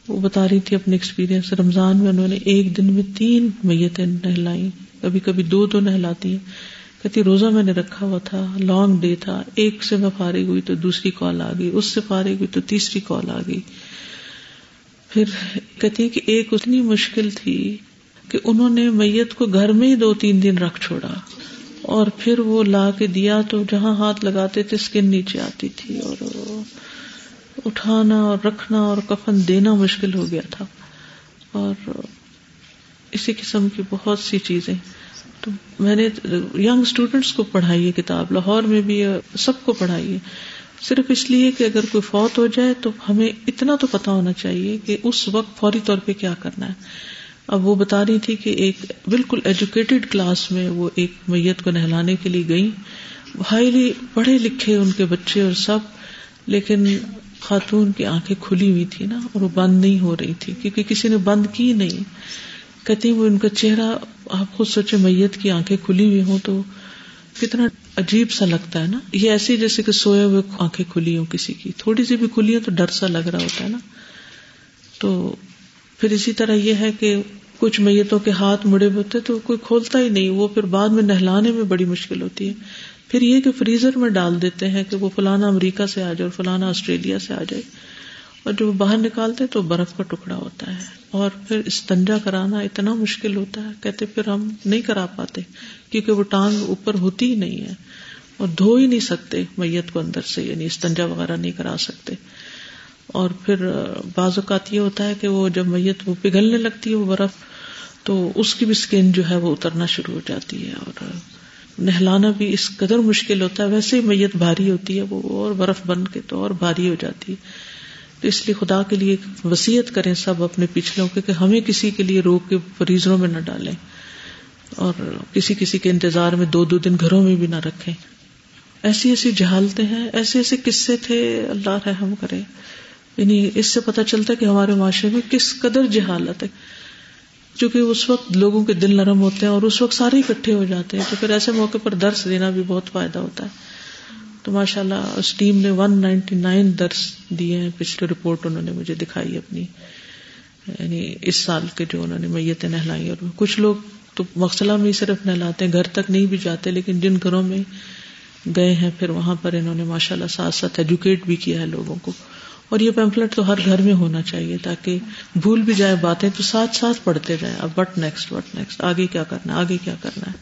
وہ بتا رہی تھی اپنے ایکسپیرینس، رمضان میں انہوں نے ایک دن میں 3 میتیں نہلائیں، کبھی کبھی 2 نہلاتی ہیں۔ کہتی روزہ میں نے رکھا ہوا تھا، لانگ ڈے تھا، ایک سے میں فارغ ہوئی تو دوسری کال آ گئی، اس سے فارغ ہوئی تو تیسری کال آ گئی۔ پھر کہتی کہ ایک اتنی مشکل تھی کہ انہوں نے میت کو گھر میں ہی 2-3 دن رکھ چھوڑا، اور پھر وہ لا کے دیا تو جہاں ہاتھ لگاتے تھے سکن نیچے آتی تھی، اور اٹھانا اور رکھنا اور کفن دینا مشکل ہو گیا تھا، اور اسی قسم کی بہت سی چیزیں۔ تو میں نے ینگ اسٹوڈینٹس کو پڑھائی ہے کتاب، لاہور میں بھی سب کو پڑھائی ہے، صرف اس لیے کہ اگر کوئی فوت ہو جائے تو ہمیں اتنا تو پتا ہونا چاہیے کہ اس وقت فوری طور پہ کیا کرنا ہے۔ اب وہ بتا رہی تھی کہ ایک بالکل ایجوکیٹڈ کلاس میں وہ ایک میت کو نہلانے کے لیے گئی، ہائیلی پڑھے لکھے ان کے بچے اور سب، لیکن خاتون کی آنکھیں کھلی ہوئی تھی نا، اور وہ بند نہیں ہو رہی تھی کیونکہ کسی نے بند کی نہیں۔ کہتی وہ ان کا چہرہ، آپ خود سوچے میت کی آنکھیں کھلی ہوئی ہوں تو کتنا عجیب سا لگتا ہے نا، یہ ایسی جیسے کہ سوئے ہوئے آنکھیں کھلی ہوں کسی کی، تھوڑی سی بھی کھلی ہوں تو ڈر سا لگ رہا ہوتا ہے نا۔ تو پھر اسی طرح یہ ہے کہ کچھ میتوں کے ہاتھ مڑے ہوتے تو کوئی کھولتا ہی نہیں، وہ پھر بعد میں نہلانے میں بڑی مشکل ہوتی ہے۔ پھر یہ کہ فریزر میں ڈال دیتے ہیں کہ وہ فلانا امریکہ سے آ جائے اور فلانا آسٹریلیا سے آ جائے، اور جب وہ باہر نکالتے تو برف کا ٹکڑا ہوتا ہے، اور پھر استنجا کرانا اتنا مشکل ہوتا ہے، کہتے پھر ہم نہیں کرا پاتے کیونکہ وہ ٹانگ اوپر ہوتی ہی نہیں ہے، اور دھو ہی نہیں سکتے میت کو اندر سے، یعنی استنجا وغیرہ نہیں کرا سکتے۔ اور پھر بعض اوقات یہ ہوتا ہے کہ وہ جب میت وہ پگھلنے لگتی ہے وہ برف، تو اس کی بھی سکن جو ہے وہ اترنا شروع ہو جاتی ہے، اور نہلانا بھی اس قدر مشکل ہوتا ہے، ویسے ہی میت بھاری ہوتی ہے وہ، اور برف بن کے تو اور بھاری ہو جاتی ہے۔ تو اس لیے خدا کے لیے وسیعت کریں سب اپنے پچھلوں کے کہ ہمیں کسی کے لیے روک کے فریزروں میں نہ ڈالیں، اور کسی کے انتظار میں 2 دن گھروں میں بھی نہ رکھیں۔ ایسی ایسی جہالتیں ہیں، ایسے ایسے قصے تھے، اللہ رحم کرے۔ یعنی اس سے پتہ چلتا ہے کہ ہمارے معاشرے میں کس قدر جہالت ہے، چونکہ اس وقت لوگوں کے دل نرم ہوتے ہیں اور اس وقت سارے اکٹھے ہو جاتے ہیں، تو پھر ایسے موقع پر درس دینا بھی بہت فائدہ ہوتا ہے۔ تو ماشاءاللہ اس ٹیم نے 199 درس دیے ہیں، پچھلی رپورٹ انہوں نے مجھے دکھائی اپنی، یعنی اس سال کے جو انہوں نے میتیں نہلائیں، اور کچھ لوگ تو مغسلہ میں صرف نہلاتے ہیں، گھر تک نہیں بھی جاتے، لیکن جن گھروں میں گئے ہیں پھر وہاں پر انہوں نے ماشاءاللہ ساتھ ساتھ ایجوکیٹ بھی کیا ہے لوگوں کو، اور یہ پیمفلٹ تو ہر گھر میں ہونا چاہیے تاکہ بھول بھی جائے باتیں تو ساتھ ساتھ پڑھتے جائیں، اب وٹ نیکسٹ، آگے کیا کرنا ہے،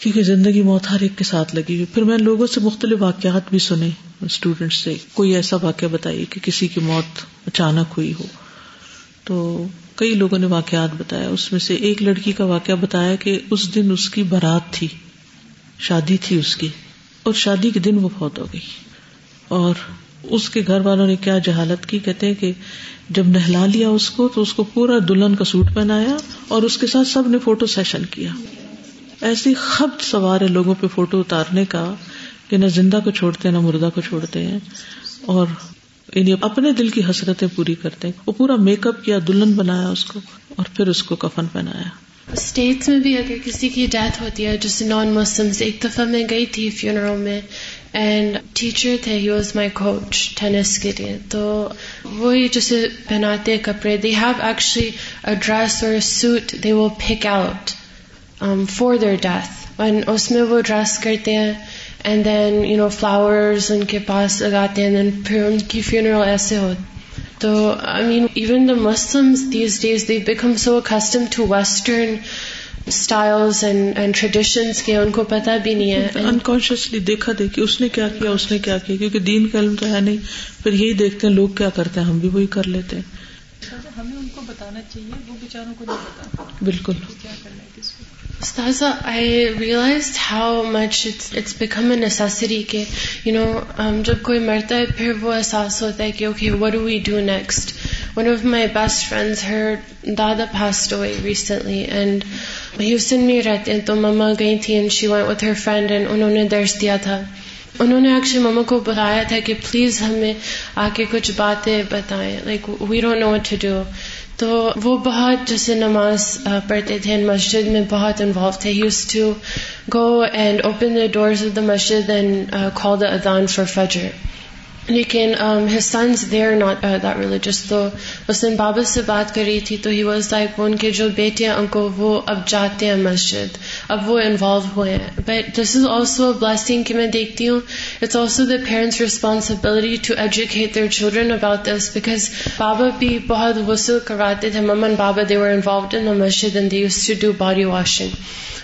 کیونکہ زندگی موت ہر ایک کے ساتھ لگی ہوئی۔ پھر میں لوگوں سے مختلف واقعات بھی سنے، اسٹوڈنٹس سے کوئی ایسا واقعہ بتائیے کہ کسی کی موت اچانک ہوئی ہو، تو کئی لوگوں نے واقعات بتایا، اس میں سے ایک لڑکی کا واقعہ بتایا کہ اس دن اس کی بارات تھی، شادی تھی اس کی، اور شادی کے دن وہ فوت ہو گئی، اور اس کے گھر والوں نے کیا جہالت کی، کہتے ہیں کہ جب نہلا لیا اس کو تو اس کو پورا دلہن کا سوٹ پہنایا اور اس کے ساتھ سب نے فوٹو سیشن کیا۔ ایسی خبت سوار ہے لوگوں پہ فوٹو اتارنے کا کہ نہ زندہ کو چھوڑتے ہیں نہ مردہ کو چھوڑتے ہیں، اور اپنے دل کی حسرتیں پوری کرتے ہیں۔ وہ پورا میک اپ کیا، دلہن بنایا اس کو، اور پھر اس کو کفن پہنایا۔ اسٹیٹس میں بھی اگر کسی کی ڈیتھ ہوتی ہے، جس نان مسلم سے، ایک دفعہ میں گئی تھی فیونرل میں، اینڈ ٹیچر تھے، he was my coach tennis کے لیے، تو وہی جسے پہناتے کپڑے، they have actually a dress اور suit they will pick out for their death, and اس میں وہ ڈریس کرتے ہیں، and then you know flowers ان کے پاس لگاتے ہیں، دین پھر ان کی فیونرل ایسے ہو۔ تو I mean even the Muslims these days they become so اکسٹم to western styles and traditions کے، ان کو پتہ بھی نہیں ہے، انکانشیسلی دیکھا دیکھی اس نے کیا کیا، کیونکہ دین کا علم تو ہے نہیں، پھر یہی دیکھتے ہیں لوگ کیا کرتے ہیں ہم بھی وہی کر لیتے ہیں۔ ہمیں ان کو بتانا چاہیے، وہ بیچاروں کو نہیں پتا بالکل کیا کرنا ہے کس کو۔ استاذہ I realized how much it's become a necessity کہ you know جب کوئی مرتا ہے پھر وہ احساس ہوتا ہے کہ okay what do we do next. One of my best friends, her dada passed away recently and Houston میں رہتے ہیں، تو مما گئی تھی and she went with her friend and انہوں نے درس دیا تھا، انہوں نے ایکچولی مما کو بلایا تھا کہ پلیز ہمیں آ کے کچھ باتیں بتائیں، like we don't know what to do. تو وہ بہت جیسے نماز پڑھتے تھے، مسجد میں بہت انوالو تھے، he used to go and open the doors of the Masjid and call the اذان فار فجر، لیکن his sons they are not that religious. تو اس نے بابا سے بات کری تھی، تو ہی واز لائک ان کے جو بیٹے ہیں انکو وہ اب جاتے ہیں مسجد، اب وہ انوالو ہوئے ہیں، but this is also blessing کہ میں دیکھتی ہوں it's also the parents responsibility to educate their children about this, because بابا بھی بہت غسل کرواتے تھے، مما اینڈ بابا دے were involved in the Masjid and they used to do body washing.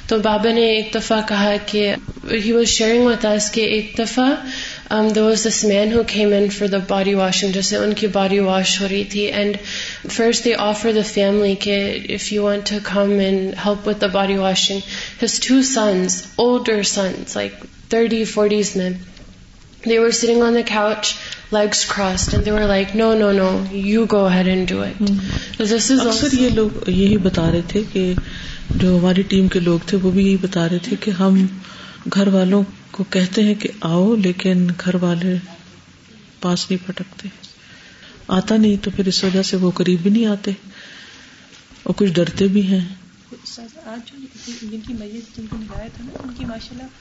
تو بابا نے ایک دفعہ کہا کہ ہی واز شیئرنگ وتھ اس کہ ایک دفعہ there was this man who came in for the body washing, جیسے ان کی body wash ہو رہی تھی، and first they offer the family کہ if you want to come and help with the body washing. His two sons, older sons, like 30-40s men, they were sitting on the couch, legs crossed, and they were like no, you go ahead and do it. So this is اکثر یہ لوگ یہی بتا رہے تھے کہ جو ہماری ٹیم کے لوگ تھے وہ بھی یہی بتا رہے تھے کہ ہم گھر والوں کو کہتے ہیں کہ آؤ، لیکن گھر والے پاس نہیں پھٹکتے، آتا نہیں، تو پھر اس وجہ سے وہ قریب بھی نہیں آتے اور کچھ ڈرتے بھی ہیں۔ آج جن کی میت جن کو نگایا تھا نا، ان کی ماشاء اللہ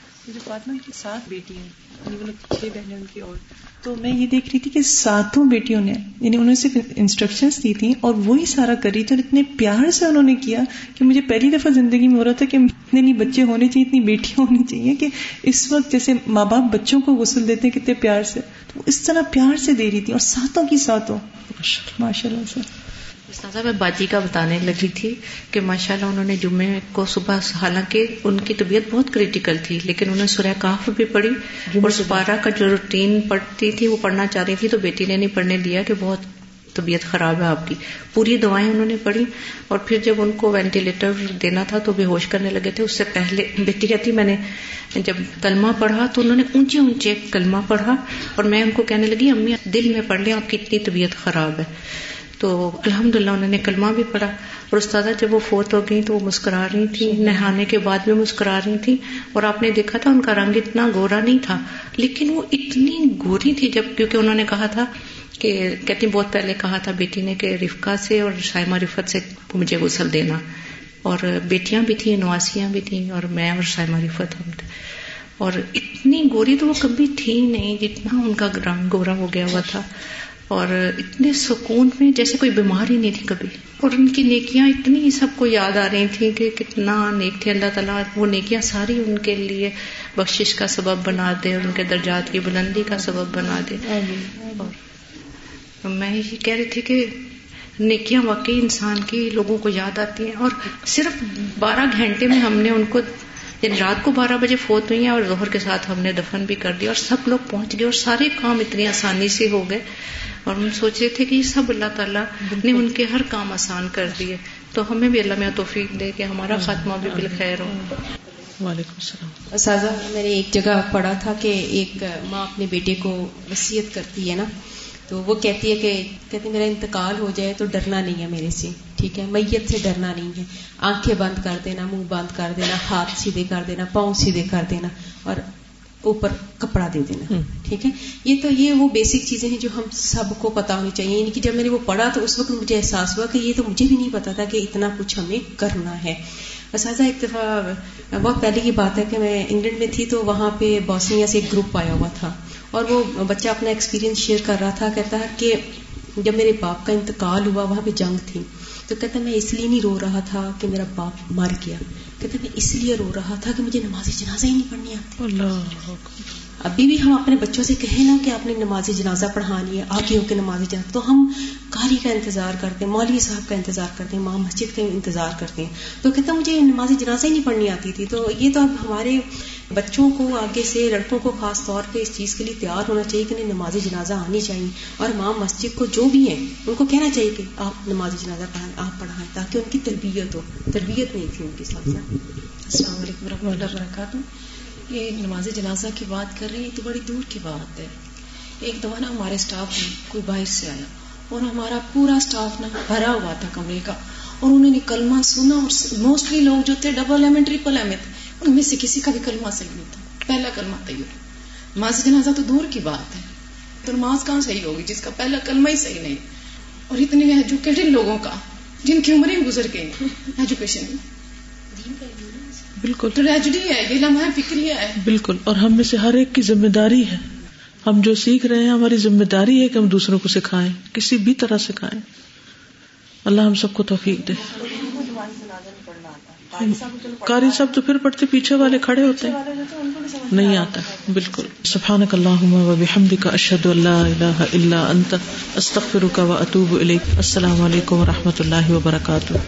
فاطمہ کی 7 بیٹی ہیں، یعنی وہ لوگ 6 بہنیں ان کی، اور تو میں یہ دیکھ رہی تھی کہ 7 بیٹیوں نے، یعنی انہوں نے صرف انسٹرکشنز دی تھیں اور وہی سارا کری تھی، اور اتنے پیار سے انہوں نے کیا کہ مجھے پہلی دفعہ زندگی میں ہو رہا تھا کہ اتنے نہیں بچے ہونے چاہیے، اتنی بیٹیاں ہونی چاہیے، کہ اس وقت جیسے ماں باپ بچوں کو غسل دیتے ہیں کتنے پیار سے، تو وہ اس طرح پیار سے دے رہی تھی، اور 7 کی 7 ماشاء اللہ سے۔ استاذہ میں باجی کا بتانے لگ رہی تھی کہ ماشاءاللہ انہوں نے جمعے کو صبح، حالانکہ ان کی طبیعت بہت کریٹیکل تھی، لیکن انہوں نے سورہ کہف بھی پڑھی اور سپارہ کا جو روٹین پڑھتی تھی وہ پڑھنا چاہ رہی تھی، تو بیٹی نے نہیں پڑھنے دیا کہ بہت طبیعت خراب ہے آپ کی، پوری دوائیں انہوں نے پڑھی، اور پھر جب ان کو وینٹیلیٹر دینا تھا تو بے ہوش کرنے لگے تھے، اس سے پہلے بیٹی کہتی میں نے جب کلمہ پڑھا تو انہوں نے اونچے اونچے کلمہ پڑھا، اور میں ان کو کہنے لگی امی دل میں پڑھ لیں آپ کی اتنی طبیعت خراب ہے، تو الحمدللہ انہوں نے کلمہ بھی پڑھا، اور استاذہ جب وہ فوت ہو گئی تو وہ مسکرا رہی تھی، نہانے کے بعد بھی مسکرا رہی تھی، اور آپ نے دیکھا تھا ان کا رنگ اتنا گورا نہیں تھا، لیکن وہ اتنی گوری تھی جب، کیونکہ انہوں نے کہا تھا کہ کہتی بہت پہلے کہا تھا بیٹی نے کہ رفقہ سے اور شائمہ رفت سے مجھے غسل دینا، اور بیٹیاں بھی تھیں، نواسیاں بھی تھیں، اور میں اور شائمہ رفت ہم تھے، اور اتنی گوری تو وہ کبھی تھی نہیں جتنا ان کا رنگ گورا ہو گیا ہوا تھا، اور اتنے سکون میں جیسے کوئی بیمار ہی نہیں تھی کبھی، اور ان کی نیکیاں اتنی سب کو یاد آ رہی تھیں کہ کتنا نیک تھے اللہ تعالیٰ، وہ نیکیاں ساری ان کے لیے بخشش کا سبب بنا دے اور ان کے درجات کی بلندی کا سبب بنا دے۔ اور میں یہ کہہ رہی تھی کہ نیکیاں واقعی انسان کی لوگوں کو یاد آتی ہیں، اور صرف 12 گھنٹے میں ہم نے ان کو، یعنی رات کو 12 بجے فوت ہوئی ہیں اور ظہر کے ساتھ ہم نے دفن بھی کر دیا، اور سب لوگ پہنچ گئے اور سارے کام اتنی آسانی سے ہو گئے، اور ہم سوچ رہے تھے کہ یہ سب اللہ تعالیٰ نے ان کے ہر کام آسان کر دیے، تو ہمیں بھی اللہ میں توفیق دے کہ ہمارا خاتمہ بھی بالخیر ہو۔ وعلیکم السلام۔ اساتذہ، میں نے ایک جگہ پڑھا تھا کہ ایک ماں اپنے بیٹے کو وصیت کرتی ہے نا، تو وہ کہتی ہے کہ کہتی میرا انتقال ہو جائے تو ڈرنا نہیں ہے میرے سے، ٹھیک ہے، میت سے ڈرنا نہیں ہے، آنکھیں بند کر دینا، منہ بند کر دینا، ہاتھ سیدھے کر دینا، پاؤں سیدھے کر دینا، اور اوپر کپڑا دے دینا، ٹھیک ہے، یہ تو یہ وہ بیسک چیزیں ہیں جو ہم سب کو پتا ہونی چاہیے۔ یعنی کہ جب میں نے وہ پڑھا تو اس وقت مجھے احساس ہوا کہ یہ تو مجھے بھی نہیں پتا تھا کہ اتنا کچھ ہمیں کرنا ہے۔ اساتذہ، ایک دفعہ بہت پہلے کی بات ہے کہ میں انگلینڈ میں تھی، تو وہاں پہ بوسنیا سے ایک گروپ آیا ہوا تھا، اور وہ بچہ اپنا ایکسپیرینس شیئر کر رہا تھا، کہتا ہے کہ جب میرے باپ کا انتقال ہوا، وہاں پہ جنگ تھی، تو کہتا ہے میں اس لیے نہیں رو رہا تھا کہ میرا باپ مر گیا، کہتا ہے میں اس لیے رو رہا تھا کہ مجھے نماز جنازہ ہی نہیں پڑھنی آتی۔ اللہ، ابھی بھی ہم اپنے بچوں سے کہیں نا کہ آپ نے نماز جنازہ پڑھانی ہے، آگے ہو کے نماز جنازہ، تو ہم قاری کا انتظار کرتے ہیں، مولوی صاحب کا انتظار کرتے ہیں، امام مسجد کا انتظار کرتے ہیں، تو کہتا ہے مجھے نماز جنازہ ہی نہیں پڑھنی آتی تھی۔ تو یہ تو اب ہمارے بچوں کو آگے سے، لڑکوں کو خاص طور پہ اس چیز کے لیے تیار ہونا چاہیے کہ انہیں نماز جنازہ آنی چاہیے، اور امام مسجد کو جو بھی ہیں ان کو کہنا چاہیے کہ آپ نماز جنازہ آپ پڑھائیں، تاکہ ان کی تربیت ہو۔ تربیت نہیں تھی ان کے ساتھ۔ السلام علیکم ورحمۃ اللہ وبرکاتہ۔ یہ نماز جنازہ کی بات کر رہی ہے تو بڑی دور کی بات ہے۔ ایک دفعہ نا ہمارے اسٹاف میں کوئی باہر سے آیا، اور ہمارا پورا اسٹاف نا بھرا ہوا تھا کمرے کا، اور انہوں نے کلمہ سنا، اور موسٹلی لوگ جو تھے double M and triple M تھے، ان میں سے کسی کا بھی کلمہ صحیح نہیں تھا، پہلا کلمہ صحیح ہو۔ نماز جنازہ تو دور کی بات ہے، تو نماز کہاں صحیح ہوگی جس کا پہلا کلمہ ہی صحیح نہیں، اور اتنے ایجوکیٹڈ لوگوں کا جن کی عمریں گزر گئی ایجوکیشن میں۔ بالکل ٹریجڈی ہے یہ، لمحہ فکری ہے۔ بالکل، اور ہم میں سے ہر ایک کی ذمہ داری ہے، ہم جو سیکھ رہے ہیں ہماری ذمہ داری ہے کہ ہم دوسروں کو سکھائیں، کسی بھی طرح سکھائیں۔ اللہ ہم سب کو توفیق دے۔ قاری صاحب تو پھر پڑھتے، پیچھے والے کھڑے ہوتے ہیں، نہیں آتا۔ بالکل۔ سبحانک اللہم و بحمدک، اشہد ان لا الہ الا انت، استغفرک و اتوب الیک۔ السلام علیکم و رحمۃ اللہ وبرکاتہ۔